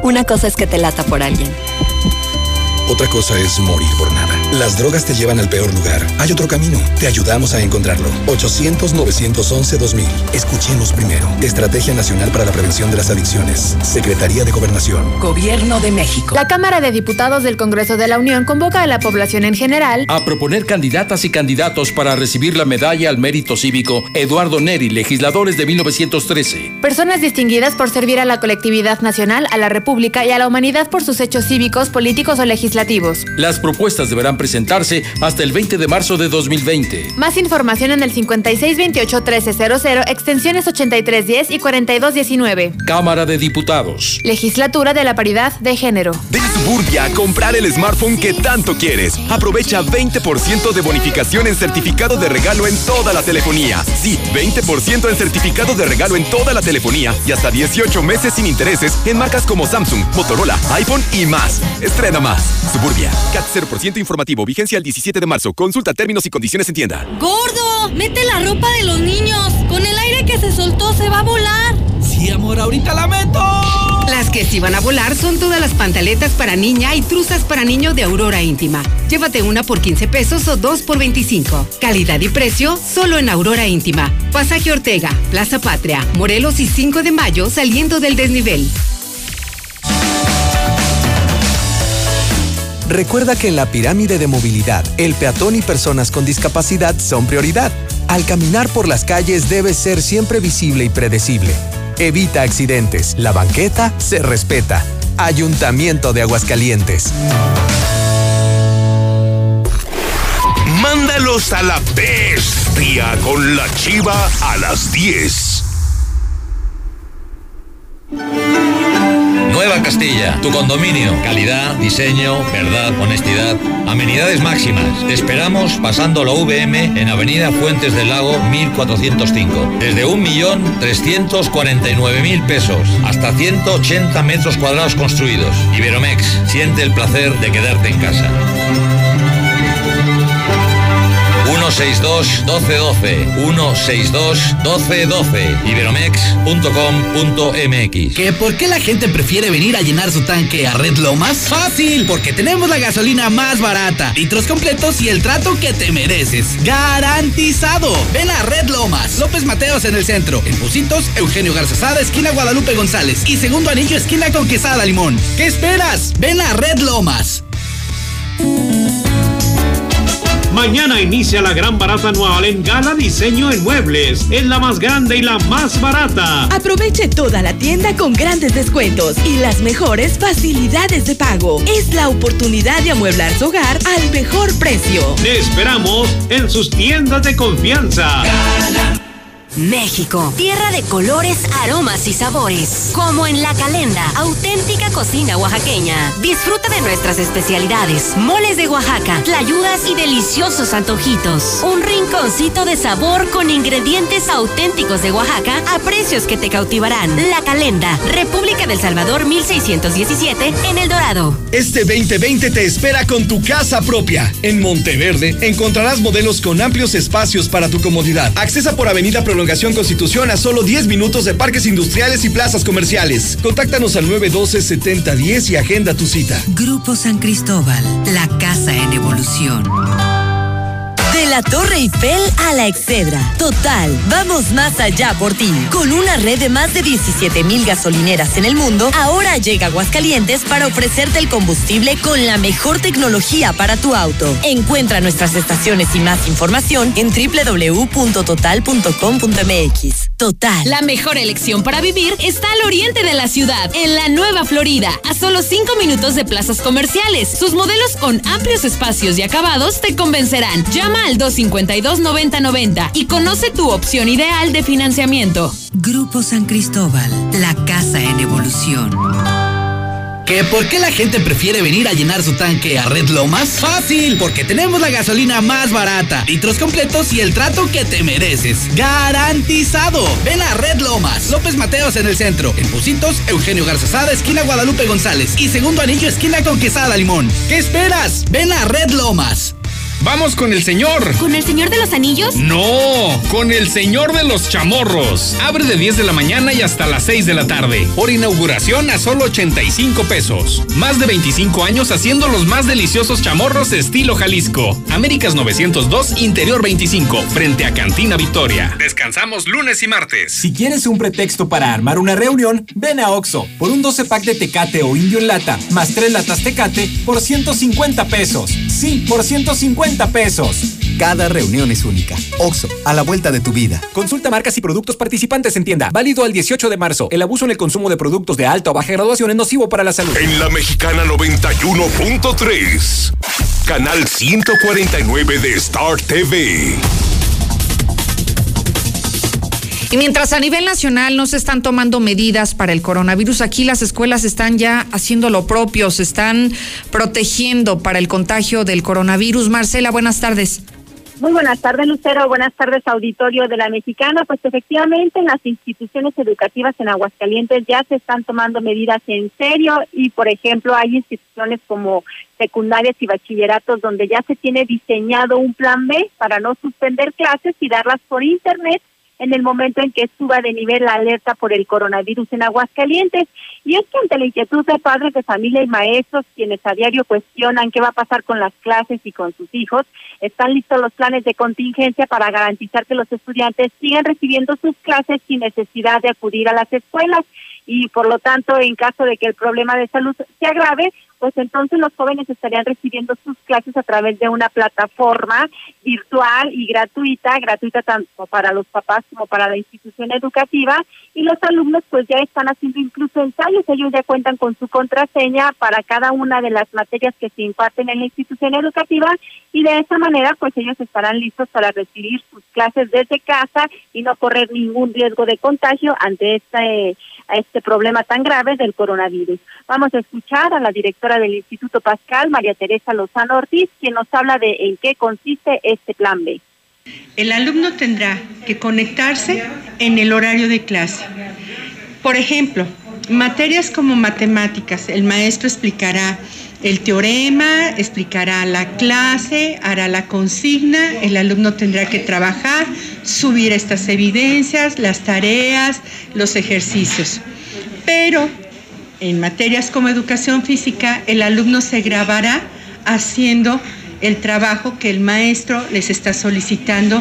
Una cosa es que te lata por alguien. Otra cosa es morir por nada. Las drogas te llevan al peor lugar. Hay otro camino. Te ayudamos a encontrarlo. ochocientos, novecientos once, dos mil. Escuchemos primero. Estrategia Nacional para la Prevención de las Adicciones. Secretaría de Gobernación. Gobierno de México. La Cámara de Diputados del Congreso de la Unión convoca a la población en general a proponer candidatas y candidatos para recibir la medalla al mérito cívico Eduardo Neri, legisladores de mil novecientos trece. Personas distinguidas por servir a la colectividad nacional, a la República y a la humanidad por sus hechos cívicos, políticos o legislativos. Las propuestas deberán presentarse hasta el veinte de marzo de dos mil veinte. Más información en el cincuenta y seis veintiocho trece cero cero, extensiones ochenta y tres diez y cuarenta y dos diecinueve. Cámara de Diputados. Legislatura de la Paridad de Género. Ven a Suburbia a comprar el smartphone que tanto quieres. Aprovecha veinte por ciento de bonificación en certificado de regalo en toda la telefonía. Sí, veinte por ciento en certificado de regalo en toda la telefonía y hasta dieciocho meses sin intereses en marcas como Samsung, Motorola, iPhone y más. Estrena más. Suburbia, C A T cero por ciento informativo, vigencia el diecisiete de marzo. Consulta términos y condiciones en tienda. ¡Gordo! ¡Mete la ropa de los niños! ¡Con el aire que se soltó se va a volar! ¡Sí, amor! ¡Ahorita la meto! Las que sí van a volar son todas las pantaletas para niña y truzas para niño de Aurora Íntima. Llévate una por quince pesos o dos por veinticinco. Calidad y precio solo en Aurora Íntima. Pasaje Ortega, Plaza Patria, Morelos y cinco de mayo saliendo del desnivel. Recuerda que en la pirámide de movilidad, el peatón y personas con discapacidad son prioridad. Al caminar por las calles debe ser siempre visible y predecible. Evita accidentes. La banqueta se respeta. Ayuntamiento de Aguascalientes. Mándalos a la bestia con la Chiva a las diez. Nueva Castilla, tu condominio. Calidad, diseño, verdad, honestidad. Amenidades máximas. Te esperamos pasando la U V M en Avenida Fuentes del Lago mil cuatrocientos cinco. Desde un millón trescientos cuarenta y nueve mil pesos hasta ciento ochenta metros cuadrados construidos. Iberomex, siente el placer de quedarte en casa. uno seis dos uno dos uno dos. uno seis dos uno dos uno dos. Iberomex punto com punto m x. ¿Que por qué la gente prefiere venir a llenar su tanque a Red Lomas? ¡Fácil! Porque tenemos la gasolina más barata, litros completos y el trato que te mereces. ¡Garantizado! Ven a Red Lomas, López Mateos en el centro, en Pocitos, Eugenio Garzazada, esquina Guadalupe González y Segundo Anillo, esquina con Quesada Limón. ¿Qué esperas? Ven a Red Lomas. Mañana inicia la gran barata anual en Gala Diseño en Muebles. Es la más grande y la más barata. Aproveche toda la tienda con grandes descuentos y las mejores facilidades de pago. Es la oportunidad de amueblar su hogar al mejor precio. Le esperamos en sus tiendas de confianza. Gala. México, tierra de colores, aromas y sabores. Como en La Calenda, auténtica cocina oaxaqueña. Disfruta de nuestras especialidades, moles de Oaxaca, tlayudas y deliciosos antojitos. Un rinconcito de sabor con ingredientes auténticos de Oaxaca a precios que te cautivarán. La Calenda, República del Salvador mil seiscientos diecisiete, en El Dorado. Este veinte veinte te espera con tu casa propia. En Monteverde encontrarás modelos con amplios espacios para tu comodidad. Accesa por Avenida Prolongación Constitución a solo diez minutos de parques industriales y plazas comerciales. Contáctanos al nueve uno dos, siete cero uno cero y agenda tu cita. Grupo San Cristóbal, la casa en evolución. De la Torre Eiffel a la Excedra. Total, vamos más allá por ti. Con una red de más de diecisiete mil gasolineras en el mundo, ahora llega Aguascalientes para ofrecerte el combustible con la mejor tecnología para tu auto. Encuentra nuestras estaciones y más información en doble u doble u doble u punto total punto com punto m x. Total. La mejor elección para vivir está al oriente de la ciudad, en la Nueva Florida, a solo cinco minutos de plazas comerciales. Sus modelos con amplios espacios y acabados te convencerán. Llama Llama al dos cincuenta y dos, noventa noventa y conoce tu opción ideal de financiamiento. Grupo San Cristóbal, la casa en evolución. ¿Que por qué la gente prefiere venir a llenar su tanque a Red Lomas? ¡Fácil! Porque tenemos la gasolina más barata, litros completos y el trato que te mereces. ¡Garantizado! Ven a Red Lomas, López Mateos en el centro, en Pocitos, Eugenio Garzazada, esquina Guadalupe González y Segundo Anillo, esquina con Quesada Limón. ¿Qué esperas? Ven a Red Lomas. ¡Vamos con el señor! ¿Con el señor de los anillos? ¡No! ¡Con el señor de los chamorros! Abre de diez de la mañana y hasta las seis de la tarde. Por inauguración a solo ochenta y cinco pesos. Más de veinticinco años haciendo los más deliciosos chamorros estilo Jalisco. Américas novecientos dos, Interior veinticinco, frente a Cantina Victoria. Descansamos lunes y martes. Si quieres un pretexto para armar una reunión, ven a Oxxo por un doce pack de Tecate o Indio en lata, más tres latas Tecate por ciento cincuenta pesos. Sí, por ciento cincuenta pesos. Cada reunión es única. Oxxo, a la vuelta de tu vida. Consulta marcas y productos participantes en tienda. Válido al dieciocho de marzo. El abuso en el consumo de productos de alta o baja graduación es nocivo para la salud. En la Mexicana noventa y uno punto tres, canal ciento cuarenta y nueve de Star T V. Y mientras a nivel nacional no se están tomando medidas para el coronavirus, aquí las escuelas están ya haciendo lo propio, se están protegiendo para el contagio del coronavirus. Marcela, buenas tardes. Muy buenas tardes, Lucero. Buenas tardes, auditorio de la Mexicana. Pues efectivamente, en las instituciones educativas en Aguascalientes ya se están tomando medidas en serio y, por ejemplo, hay instituciones como secundarias y bachilleratos donde ya se tiene diseñado un plan B para no suspender clases y darlas por internet en el momento en que suba de nivel la alerta por el coronavirus en Aguascalientes. Y es que ante la inquietud de padres de familia y maestros, quienes a diario cuestionan qué va a pasar con las clases y con sus hijos, están listos los planes de contingencia para garantizar que los estudiantes sigan recibiendo sus clases sin necesidad de acudir a las escuelas. Y por lo tanto, en caso de que el problema de salud se agrave, pues entonces los jóvenes estarían recibiendo sus clases a través de una plataforma virtual y gratuita, gratuita tanto para los papás como para la institución educativa, y los alumnos pues ya están haciendo incluso ensayos, ellos ya cuentan con su contraseña para cada una de las materias que se imparten en la institución educativa, y de esa manera pues ellos estarán listos para recibir sus clases desde casa y no correr ningún riesgo de contagio ante este, este problema tan grave del coronavirus. Vamos a escuchar a la directora del Instituto Pascal, María Teresa Lozano Ortiz, quien nos habla de en qué consiste este plan B. El alumno tendrá que conectarse en el horario de clase. Por ejemplo, materias como matemáticas, el maestro explicará el teorema, explicará la clase, hará la consigna, el alumno tendrá que trabajar, subir estas evidencias, las tareas, los ejercicios. Pero en materias como educación física, el alumno se grabará haciendo el trabajo que el maestro les está solicitando.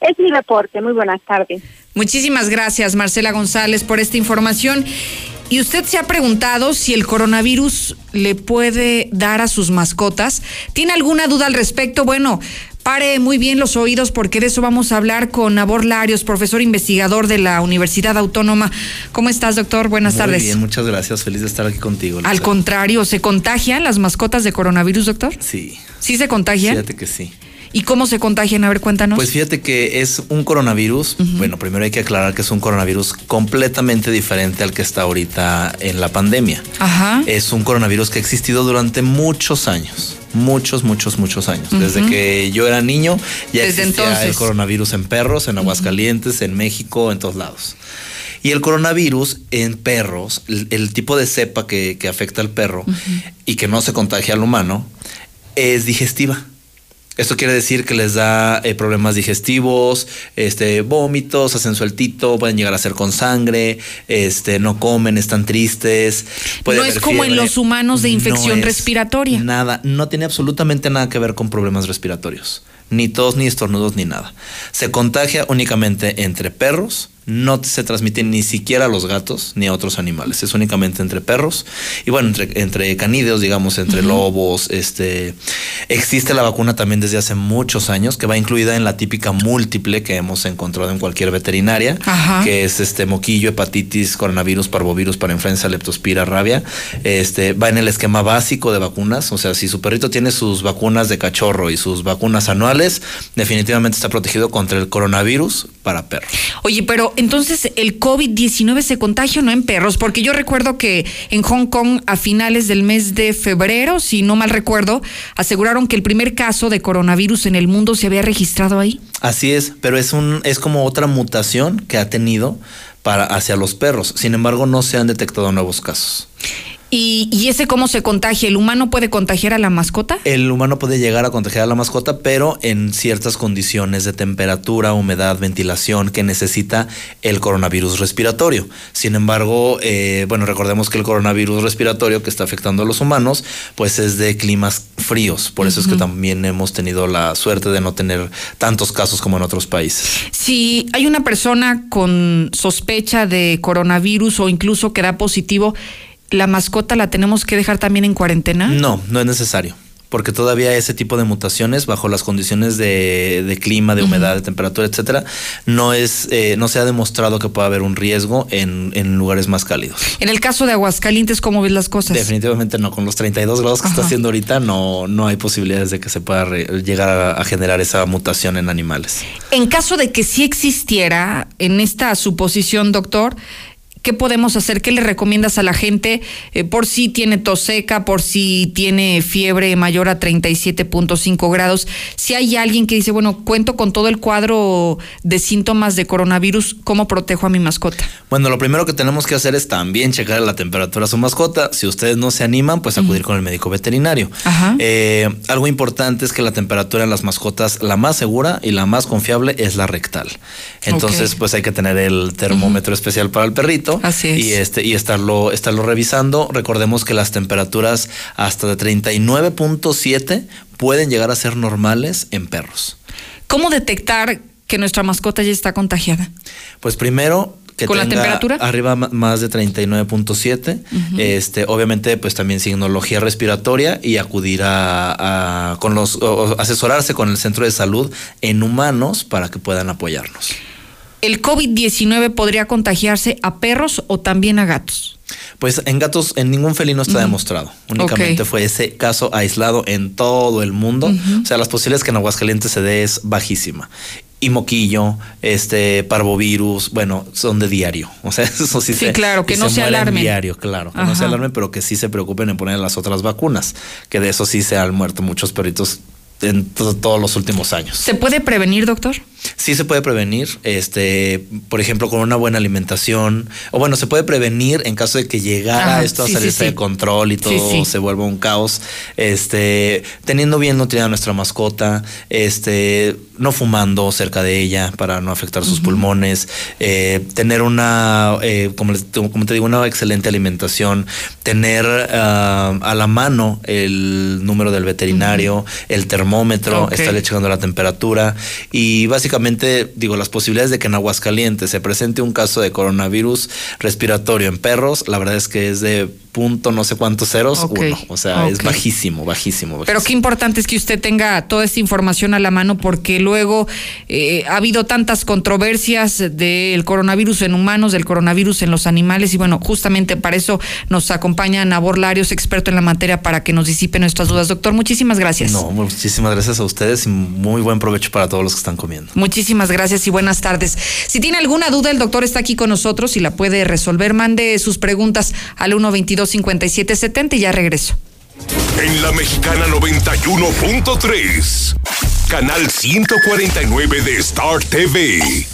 Es mi reporte. Muy buenas tardes. Muchísimas gracias, Marcela González, por esta información. Y usted se ha preguntado si el coronavirus le puede dar a sus mascotas. ¿Tiene alguna duda al respecto? Bueno, pare muy bien los oídos porque de eso vamos a hablar con Nabor Larios, profesor investigador de la Universidad Autónoma. ¿Cómo estás, doctor? Buenas muy tardes. Muy bien, muchas gracias. Feliz de estar aquí contigo, Lucero. Al contrario, ¿se contagian las mascotas de coronavirus, doctor? Sí. ¿Sí se contagian? Fíjate que sí. ¿Y cómo se contagian? A ver, cuéntanos. Pues fíjate que es un coronavirus. Uh-huh. Bueno, primero hay que aclarar que es un coronavirus completamente diferente al que está ahorita en la pandemia. Ajá. Es un coronavirus que ha existido durante muchos años. Muchos, muchos, muchos años. Uh-huh. Desde que yo era niño ya Desde existía entonces. El coronavirus en perros, en Aguascalientes, uh-huh. en México, en todos lados. Y el coronavirus en perros, el, el tipo de cepa que, que afecta al perro uh-huh. y que no se contagia al humano, es digestiva. Esto quiere decir que les da eh, problemas digestivos, este, vómitos, hacen sueltito, pueden llegar a hacer con sangre, este, no comen, están tristes. No es como fiebre. En los humanos de infección no respiratoria. Nada, no tiene absolutamente nada que ver con problemas respiratorios, ni tos, ni estornudos, ni nada. Se contagia únicamente entre perros no se transmite ni siquiera a los gatos ni a otros animales, es únicamente entre perros y bueno, entre, entre canídeos, digamos, entre uh-huh. lobos. Este, existe la vacuna también desde hace muchos años, que va incluida en la típica múltiple que hemos encontrado en cualquier veterinaria, uh-huh. que es este moquillo, hepatitis, coronavirus, parvovirus, parainfluenza, leptospira, rabia. Este, va en el esquema básico de vacunas, o sea, si su perrito tiene sus vacunas de cachorro y sus vacunas anuales, definitivamente está protegido contra el coronavirus para perros. Oye, pero entonces el COVID diecinueve se contagia, ¿no?, en perros, porque yo recuerdo que en Hong Kong a finales del mes de febrero, si no mal recuerdo, aseguraron que el primer caso de coronavirus en el mundo se había registrado ahí. Así es, pero es un es como otra mutación que ha tenido para hacia los perros. Sin embargo, no se han detectado nuevos casos. ¿Y, ¿Y ese cómo se contagia? ¿El humano puede contagiar a la mascota? El humano puede llegar a contagiar a la mascota, pero en ciertas condiciones de temperatura, humedad, ventilación que necesita el coronavirus respiratorio. Sin embargo, eh, bueno, recordemos que el coronavirus respiratorio que está afectando a los humanos, pues es de climas fríos. Por eso uh-huh. es que también hemos tenido la suerte de no tener tantos casos como en otros países. Si hay una persona con sospecha de coronavirus o incluso que da positivo, ¿la mascota la tenemos que dejar también en cuarentena? No, no es necesario, porque todavía ese tipo de mutaciones, bajo las condiciones de, de clima, de humedad, uh-huh. de temperatura, etcétera, no es, eh, no se ha demostrado que pueda haber un riesgo en, en lugares más cálidos. En el caso de Aguascalientes, ¿cómo ves las cosas? Definitivamente no, con los treinta y dos grados que uh-huh. está haciendo ahorita, no, no hay posibilidades de que se pueda re, llegar a, a generar esa mutación en animales. En caso de que sí existiera, en esta suposición, doctor, ¿qué podemos hacer? ¿Qué le recomiendas a la gente eh, por si tiene tos seca, por si tiene fiebre mayor a treinta y siete punto cinco grados? Si hay alguien que dice, bueno, cuento con todo el cuadro de síntomas de coronavirus, ¿cómo protejo a mi mascota? Bueno, lo primero que tenemos que hacer es también checar la temperatura a su mascota. Si ustedes no se animan, pues acudir uh-huh. con el médico veterinario. Ajá. Eh, algo importante es que la temperatura en las mascotas, la más segura y la más confiable es la rectal. Entonces, okay. pues hay que tener el termómetro uh-huh. especial para el perrito. Así es. Y este y estarlo estarlo revisando. Recordemos que las temperaturas hasta de treinta y nueve punto siete pueden llegar a ser normales en perros. ¿Cómo detectar que nuestra mascota ya está contagiada? Pues primero que ¿Con tenga la temperatura? Arriba más de treinta y nueve punto siete, uh-huh. este, obviamente pues también signología respiratoria y acudir a, a con los o, asesorarse con el centro de salud en humanos para que puedan apoyarnos. ¿El COVID diecinueve podría contagiarse a perros o también a gatos? Pues en gatos, en ningún felino está uh-huh. demostrado. Únicamente okay. fue ese caso aislado en todo el mundo. Uh-huh. O sea, las posibilidades que en Aguascalientes se dé es bajísima. Y moquillo, este, parvovirus, bueno, son de diario. O sea, eso sí, sí se, claro, que, que no se, se alarmen. Diario, claro, que Ajá. no se alarmen, pero que sí se preocupen en poner las otras vacunas, que de eso sí se han muerto muchos perritos en to- todos los últimos años. ¿Se puede prevenir, doctor? Sí se puede prevenir, este, por ejemplo, con una buena alimentación, o bueno, se puede prevenir en caso de que llegara Ajá, esto a sí, salirse sí, sí. de control y todo sí, sí. se vuelva un caos, este, teniendo bien nutrida nuestra mascota, este, no fumando cerca de ella para no afectar sus uh-huh. pulmones, eh, tener una, eh, como, como te digo, una excelente alimentación, tener uh, a la mano el número del veterinario, uh-huh. el termómetro, okay. estarle checando la temperatura y básicamente Básicamente, digo, las posibilidades de que en Aguascalientes se presente un caso de coronavirus respiratorio en perros, la verdad es que es de punto no sé cuántos ceros okay. uno. O sea, okay. es bajísimo, bajísimo, bajísimo. Pero qué importante es que usted tenga toda esta información a la mano, porque luego eh, ha habido tantas controversias del coronavirus en humanos, del coronavirus en los animales, y bueno, justamente para eso nos acompaña Nabor Larios, experto en la materia, para que nos disipe nuestras dudas. Doctor, muchísimas gracias. No, muchísimas gracias a ustedes y muy buen provecho para todos los que están comiendo. Muchísimas gracias y buenas tardes. Si tiene alguna duda, el doctor está aquí con nosotros y la puede resolver. Mande sus preguntas al uno veintidós cincuenta y siete setenta y ya regreso. En la Mexicana noventa y uno punto tres, canal ciento cuarenta y nueve de Star T V.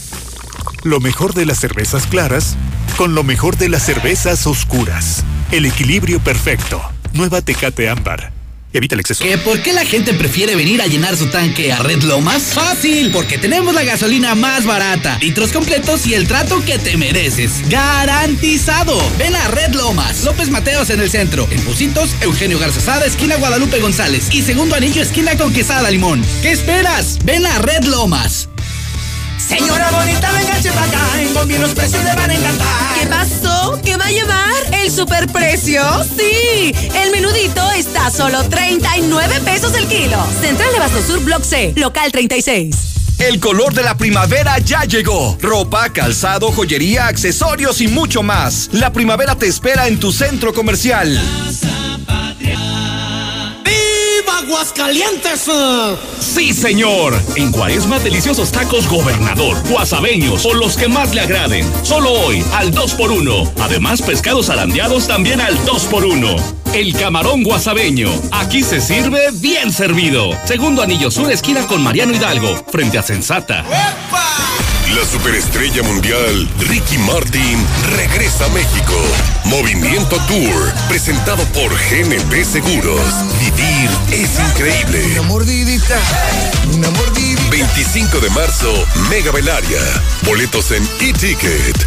Lo mejor de las cervezas claras con lo mejor de las cervezas oscuras. El equilibrio perfecto. Nueva Tecate Ámbar. Evita el exceso. ¿Que por qué la gente prefiere venir a llenar su tanque a Red Lomas? ¡Fácil! Porque tenemos la gasolina más barata, litros completos y el trato que te mereces. ¡Garantizado! Ven a Red Lomas, López Mateos en el centro, en Pocitos, Eugenio Garzazada, esquina Guadalupe González y Segundo Anillo, esquina con Quesada Limón. ¿Qué esperas? Ven a Red Lomas. Señora bonita, venga chepacá, en y los precios le van a encantar. ¿Qué pasó? ¿Qué va a llevar? ¿El superprecio? ¡Sí! El menudito está a solo treinta y nueve pesos el kilo. Central de Bastosur, Block C, local treinta y seis. El color de la primavera ya llegó. Ropa, calzado, joyería, accesorios y mucho más. La primavera te espera en tu centro comercial. ¡Aguascalientes! Sí, señor. En Cuaresma, deliciosos tacos Gobernador, guasaveños o los que más le agraden. Solo hoy, al dos por uno. Además, pescados arandeados también al dos por uno. El camarón guasaveño. Aquí se sirve bien servido. Segundo Anillo Sur, esquina con Mariano Hidalgo, frente a Sensata. ¡Epa! La superestrella mundial Ricky Martin regresa a México. Movimiento Tour, presentado por G N P Seguros. Vivir es increíble. Una mordidita, una mordidita. veinticinco de marzo, Mega Belaria. Boletos en e-ticket.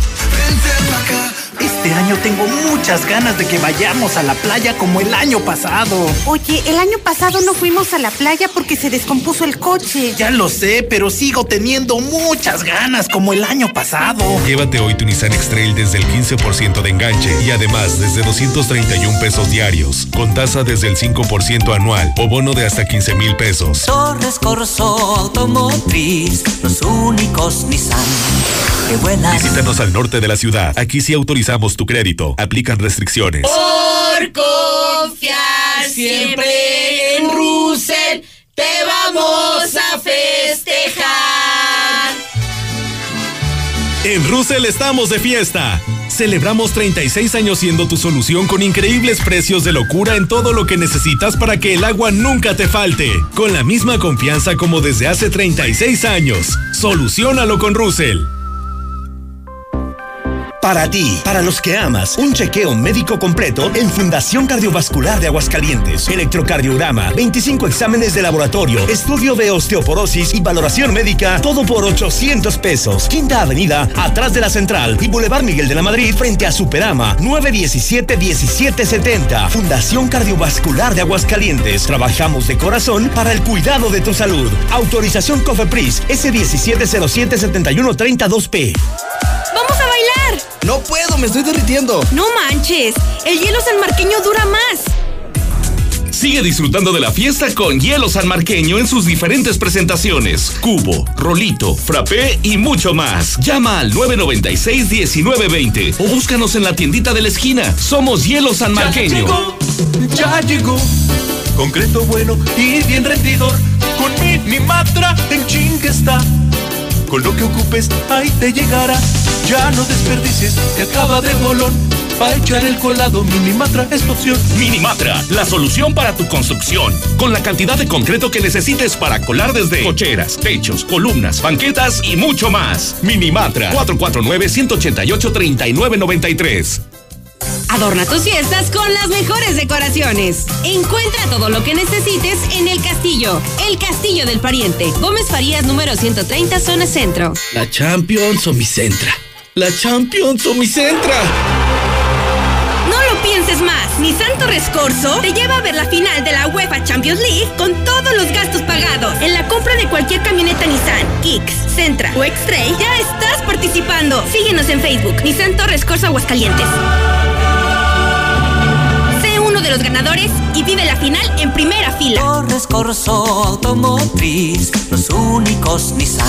Este año tengo muchas ganas de que vayamos a la playa como el año pasado. Oye, el año pasado no fuimos a la playa porque se descompuso el coche. Ya lo sé, pero sigo teniendo muchas ganas como el año pasado. Llévate hoy tu Nissan X-Trail desde el quince por ciento de enganche y además desde doscientos treinta y un pesos diarios, con tasa desde el cinco por ciento anual o bono de hasta quince mil pesos. Torres Corso Automotriz, los únicos Nissan que vuelan. Visítanos al norte de la ciudad, aquí sí autorizamos tu crédito. Aplican restricciones. Por confiar siempre en Russell, te vamos a festejar. En Russell estamos de fiesta. Celebramos treinta y seis años siendo tu solución con increíbles precios de locura en todo lo que necesitas para que el agua nunca te falte. Con la misma confianza como desde hace treinta y seis años. Soluciónalo con Russell. Para ti, para los que amas, un chequeo médico completo en Fundación Cardiovascular de Aguascalientes, electrocardiograma, veinticinco exámenes de laboratorio, estudio de osteoporosis y valoración médica, todo por ochocientos pesos. Quinta Avenida, atrás de la Central y Boulevard Miguel de la Madrid, frente a Superama, nueve diecisiete diecisiete setenta. Fundación Cardiovascular de Aguascalientes, trabajamos de corazón para el cuidado de tu salud. Autorización COFEPRIS, S diecisiete cero siete setenta y uno treinta dos P. ¡Vamos a bailar! ¡No puedo! ¡Me estoy derritiendo! ¡No manches! ¡El hielo san marqueño dura más! Sigue disfrutando de la fiesta con Hielo San Marqueño en sus diferentes presentaciones. Cubo, rolito, frappé y mucho más. Llama al nueve noventa y seis, diecinueve veinte o búscanos en la tiendita de la esquina. Somos Hielo San Marqueño. Ya llegó, ya llegó. Concreto bueno y bien rendidor. Con Minimatra el chingue está. Con lo que ocupes, ahí te llegará. Ya no desperdicies, que acaba de bolón. Pa' echar el colado, Minimatra es tu opción. Minimatra, la solución para tu construcción. Con la cantidad de concreto que necesites para colar desde cocheras, techos, columnas, banquetas y mucho más. Minimatra, cuatro cuatro nueve, uno ocho ocho, tres nueve nueve tres. Adorna tus fiestas con las mejores decoraciones. Encuentra todo lo que necesites en El Castillo. El Castillo del Pariente. Gómez Farías, número ciento treinta, zona centro. La Champions o mi Centra. La Champions o mi Centra. Pienses más, Nissan Torres Corso te lleva a ver la final de la UEFA Champions League con todos los gastos pagados. En la compra de cualquier camioneta Nissan, Kicks, Sentra o X-Trail, ya estás participando. Síguenos en Facebook, Nissan Torres Corso Aguascalientes. Sé uno de los ganadores y vive la final en primera fila. Torres Corso Automotriz, los únicos Nissan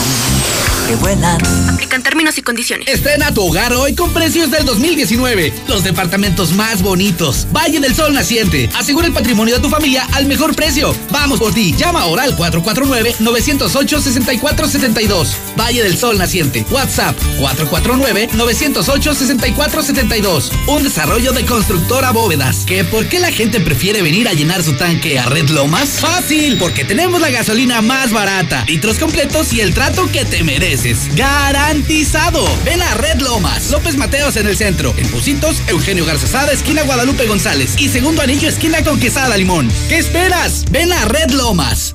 que vuelan. Aplican términos y condiciones. Estrena tu hogar hoy con precios del dos mil diecinueve. Los departamentos más bonitos. Valle del Sol Naciente. Asegura el patrimonio de tu familia al mejor precio. Vamos por ti. Llama ahora al cuatro cuatro nueve, nueve cero ocho, seis cuatro siete dos. Valle del Sol Naciente. WhatsApp cuatro cuatro nueve, nueve cero ocho, seis cuatro siete dos. Un desarrollo de Constructora Bóvedas. ¿Qué? ¿Por qué la gente prefiere venir a llenar su tanque a Red Lomas? Fácil, porque tenemos la gasolina más barata, litros completos y el trato que te mereces. Garantizado. Ven a Red Lomas, López Mateos en el centro, en Pocitos, Eugenio Garzazada, esquina Guadalupe González y Segundo Anillo, esquina con Quesada Limón. ¿Qué esperas? Ven a Red Lomas.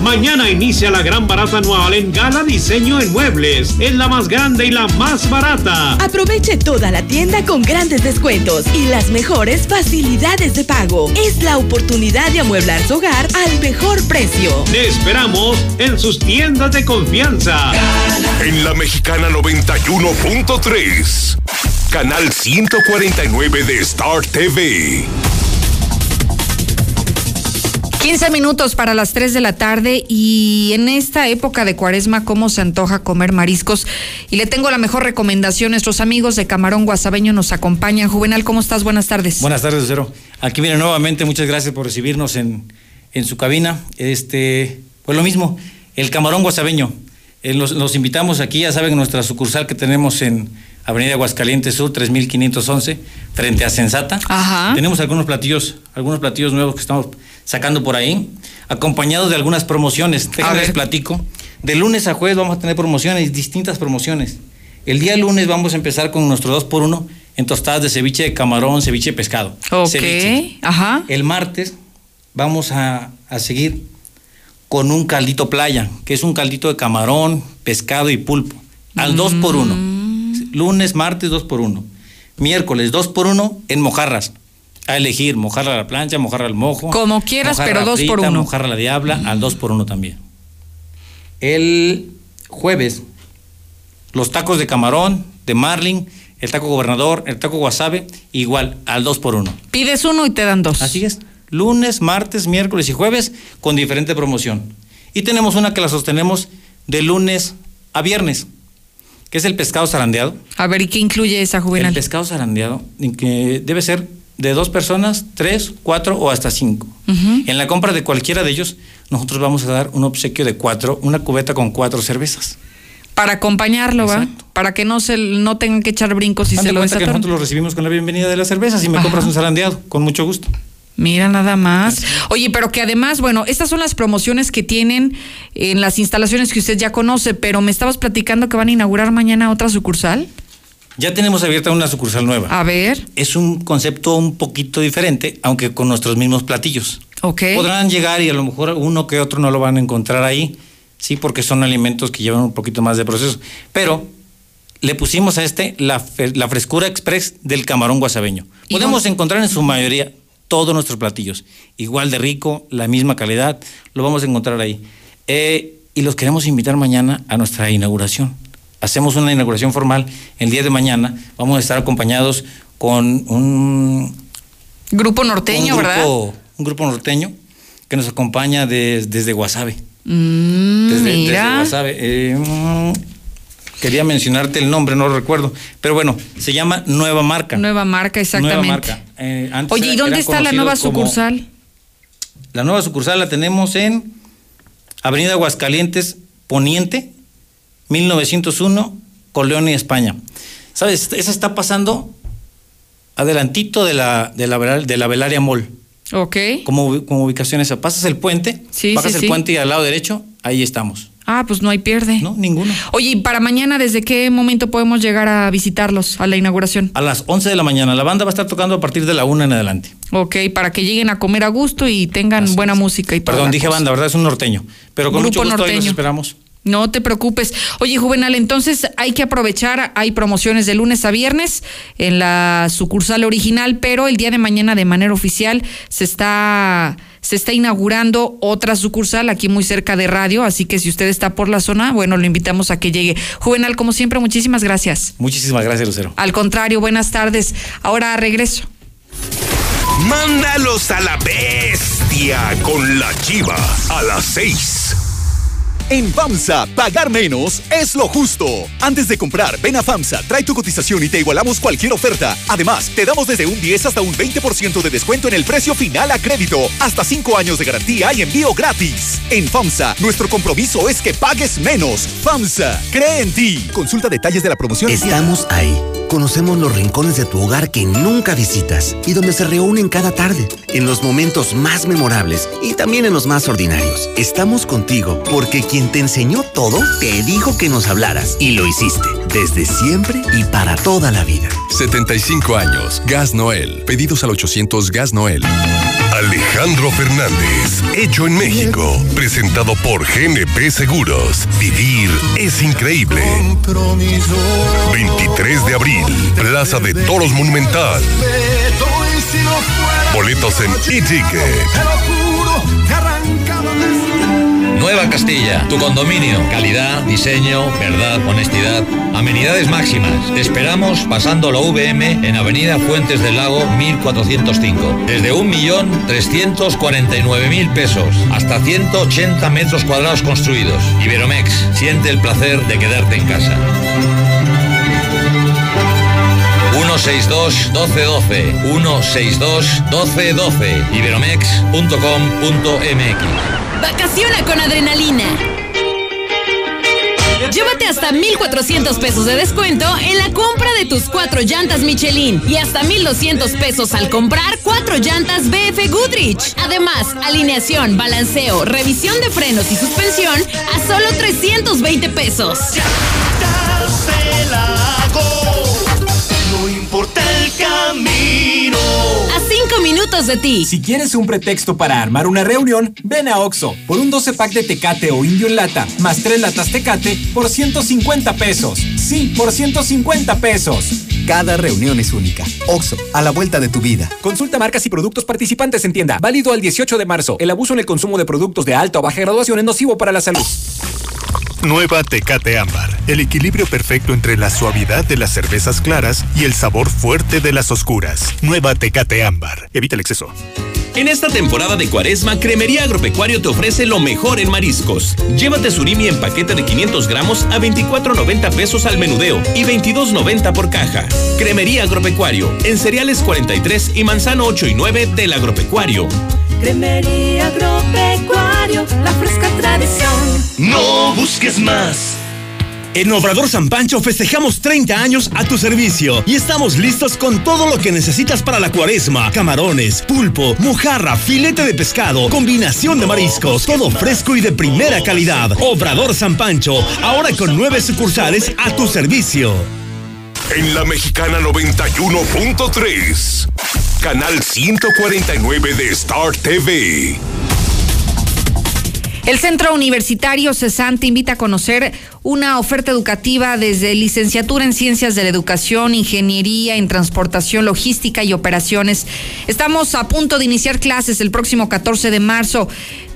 Mañana inicia la gran barata anual en Gala Diseño en Muebles. Es la más grande y la más barata. Aproveche toda la tienda con grandes descuentos y las mejores facilidades de pago. Es la oportunidad de amueblar su hogar al mejor precio. Te esperamos en sus tiendas de confianza. Gala. En la Mexicana noventa y uno punto tres, canal ciento cuarenta y nueve de Star T V. quince minutos para las tres de la tarde, y en esta época de cuaresma, ¿cómo se antoja comer mariscos? Y le tengo la mejor recomendación. Nuestros amigos de Camarón Guasaveño nos acompañan. Juvenal, ¿cómo estás? Buenas tardes. Buenas tardes, Lucero. Aquí viene nuevamente, muchas gracias por recibirnos en, en su cabina. Este, pues lo mismo, el Camarón Guasaveño. Eh, los, los invitamos aquí, ya saben, nuestra sucursal que tenemos en Avenida Aguascalientes Sur, tres mil quinientos once, frente a Sensata. Ajá. Tenemos algunos platillos, algunos platillos nuevos que estamos sacando por ahí, acompañados de algunas promociones. Les platico. De lunes a jueves vamos a tener promociones, distintas promociones. El día lunes vamos a empezar con nuestro dos por uno en tostadas de ceviche de camarón, ceviche de pescado. Ok. Ceviche. Ajá. El martes vamos a, a seguir con un caldito playa, que es un caldito de camarón, pescado y pulpo. Al dos por uno. Mm. Lunes, martes, dos por uno. Miércoles, dos por uno en mojarras. A elegir, mojarra a la plancha, mojarra al mojo. Como quieras, pero dos frita, por uno. Mojarra a la diabla, mm. al dos por uno también. El jueves, los tacos de camarón, de marlin, el taco gobernador, el taco guasave, igual, al dos por uno. Pides uno y te dan dos. Así es. Lunes, martes, miércoles y jueves, con diferente promoción. Y tenemos una que la sostenemos de lunes a viernes, que es el pescado zarandeado. A ver, ¿y qué incluye esa, Juvenal? El pescado zarandeado, que debe ser de dos personas, tres, cuatro o hasta cinco. Uh-huh. En la compra de cualquiera de ellos, nosotros vamos a dar un obsequio de cuatro, una cubeta con cuatro cervezas. Para acompañarlo, ¿va? Para que no se no tengan que echar brincos y se lo desatoran. Nosotros lo recibimos con la bienvenida de las cervezas y me Ajá. compras un zarandeado, con mucho gusto. Mira, nada más. Oye, pero que además, bueno, estas son las promociones que tienen en las instalaciones que usted ya conoce, pero me estabas platicando que van a inaugurar mañana otra sucursal. Ya tenemos abierta una sucursal nueva. A ver. Es un concepto un poquito diferente, aunque con nuestros mismos platillos. Ok. Podrán llegar y a lo mejor uno que otro no lo van a encontrar ahí, sí, porque son alimentos que llevan un poquito más de proceso. Pero le pusimos a este la, la frescura express del camarón guasaveño. Podemos no? encontrar en su mayoría todos nuestros platillos. Igual de rico, la misma calidad, lo vamos a encontrar ahí. Eh, y los queremos invitar mañana a nuestra inauguración. Hacemos una inauguración formal el día de mañana. Vamos a estar acompañados con un grupo norteño, un grupo, ¿verdad? Un grupo norteño que nos acompaña de, desde Guasave. Mm, desde, mira. Desde Guasave. Eh, quería mencionarte el nombre, no lo recuerdo. Pero bueno, se llama Nueva Marca. Nueva Marca, exactamente. Nueva Marca. Eh, antes Oye, ¿y dónde está la nueva sucursal? La nueva sucursal la tenemos en Avenida Aguascalientes Poniente, mil novecientos uno, Corleone, España. ¿Sabes? Esa está pasando adelantito de la de la, de la Velaria Mall. Ok. Como, como ubicación esa. Pasas el puente, sí, pasas sí, el sí. puente y al lado derecho, ahí estamos. Ah, pues no hay pierde. No, ninguno. Oye, ¿y para mañana desde qué momento podemos llegar a visitarlos a la inauguración? A las once de la mañana. La banda va a estar tocando a partir de la una en adelante. Ok, para que lleguen a comer a gusto y tengan Así buena es. música y todo. Perdón, dije banda, ¿verdad? Es un norteño. Pero con Grupo mucho gusto norteño. Ahí los esperamos. No te preocupes. Oye, Juvenal, entonces hay que aprovechar, hay promociones de lunes a viernes en la sucursal original, pero el día de mañana de manera oficial se está se está inaugurando otra sucursal aquí muy cerca de radio, así que si usted está por la zona, bueno, lo invitamos a que llegue. Juvenal, como siempre, muchísimas gracias. Muchísimas gracias, Lucero. Al contrario, buenas tardes. Ahora regreso. Mándalos a la bestia con la chiva a las seis. En FAMSA, pagar menos es lo justo. Antes de comprar, ven a FAMSA, trae tu cotización y te igualamos cualquier oferta. Además, te damos desde un diez hasta un veinte por ciento de descuento en el precio final a crédito, hasta cinco años de garantía y envío gratis. En FAMSA, nuestro compromiso es que pagues menos. FAMSA, cree en ti. Consulta detalles de la promoción. Estamos ahí. Conocemos los rincones de tu hogar que nunca visitas y donde se reúnen cada tarde, en los momentos más memorables y también en los más ordinarios. Estamos contigo porque quien te enseñó todo te dijo que nos hablaras y lo hiciste desde siempre y para toda la vida. setenta y cinco años, Gas Noel. Pedidos al ochocientos Gas Noel. Alejandro Fernández, hecho en México, presentado por G N P Seguros. Vivir es increíble. veintitrés de abril, Plaza de Toros Monumental. Boletos en e-ticket. Nueva Castilla, tu condominio. Calidad, diseño, verdad, honestidad, amenidades máximas. Te esperamos pasando la U V M en Avenida Fuentes del Lago mil cuatrocientos cinco. Desde un millón trescientos cuarenta y nueve mil pesos hasta ciento ochenta metros cuadrados construidos. Iberomex, siente el placer de quedarte en casa. uno seis dos, uno dos uno dos. uno seis dos, uno dos uno dos. Iberomex punto com punto m x. Vacaciona con adrenalina. Llévate hasta mil cuatrocientos pesos de descuento en la compra de tus cuatro llantas Michelin y hasta mil doscientos pesos al comprar cuatro llantas B F Goodrich. Además, alineación, balanceo, revisión de frenos y suspensión a solo trescientos veinte pesos. Llantas del Lago, no importa el camino. A cinco minutos de ti. Si quieres un pretexto para armar una reunión, ven a Oxxo por un doce pack de Tecate o Indio en lata, más tres latas Tecate por ciento cincuenta pesos. Sí, por ciento cincuenta pesos. Cada reunión es única. Oxxo, a la vuelta de tu vida. Consulta marcas y productos participantes en tienda. Válido al dieciocho de marzo. El abuso en el consumo de productos de alta o baja graduación es nocivo para la salud. Nueva Tecate Ámbar, el equilibrio perfecto entre la suavidad de las cervezas claras y el sabor fuerte de las oscuras. Nueva Tecate Ámbar, evita el exceso. En esta temporada de Cuaresma, Cremería Agropecuario te ofrece lo mejor en mariscos. Llévate surimi en paquete de quinientos gramos a veinticuatro noventa pesos al menudeo y veintidós noventa por caja. Cremería Agropecuario, en cereales cuarenta y tres y manzano ocho y nueve del Agropecuario. Cremería Agropecuario, la fresca tradición. No busques más. En Obrador San Pancho festejamos treinta años a tu servicio y estamos listos con todo lo que necesitas para la cuaresma. Camarones, pulpo, mojarra, filete de pescado, combinación de mariscos, todo fresco y de primera calidad. Obrador San Pancho, ahora con nueve sucursales a tu servicio. En la Mexicana noventa y uno punto tres, canal ciento cuarenta y nueve de Star T V. El Centro Universitario Cesante invita a conocer una oferta educativa desde licenciatura en Ciencias de la Educación, Ingeniería en Transportación, Logística y Operaciones. Estamos a punto de iniciar clases el próximo catorce de marzo.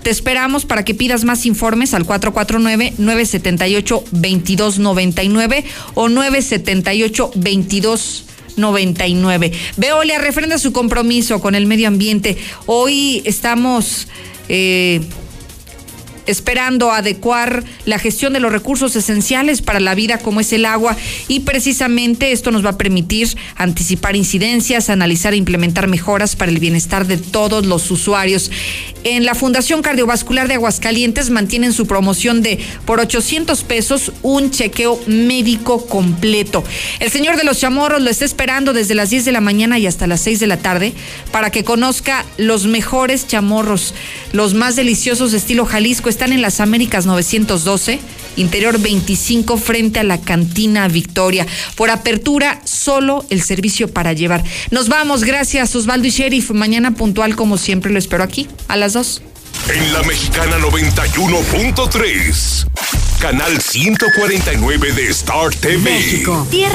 Te esperamos para que pidas más informes al cuatro cuatro nueve, nueve siete ocho, dos dos nueve nueve o nueve siete ocho, dos dos nueve nueve. Veolia refrenda su compromiso con el medio ambiente. Hoy estamos... Eh, esperando adecuar la gestión de los recursos esenciales para la vida como es el agua, y precisamente esto nos va a permitir anticipar incidencias, analizar e implementar mejoras para el bienestar de todos los usuarios. En la Fundación Cardiovascular de Aguascalientes mantienen su promoción de por ochocientos pesos un chequeo médico completo. El señor de los chamorros lo está esperando desde las diez de la mañana y hasta las seis de la tarde para que conozca los mejores chamorros, los más deliciosos estilo Jalisco. Están en las Américas novecientos doce, interior veinticinco, frente a la Cantina Victoria. Por apertura, solo el servicio para llevar. Nos vamos, gracias Osvaldo y Sheriff. Mañana puntual, como siempre, lo espero aquí, a las dos. En la Mexicana noventa y uno punto tres, canal ciento cuarenta y nueve de Star T V. México.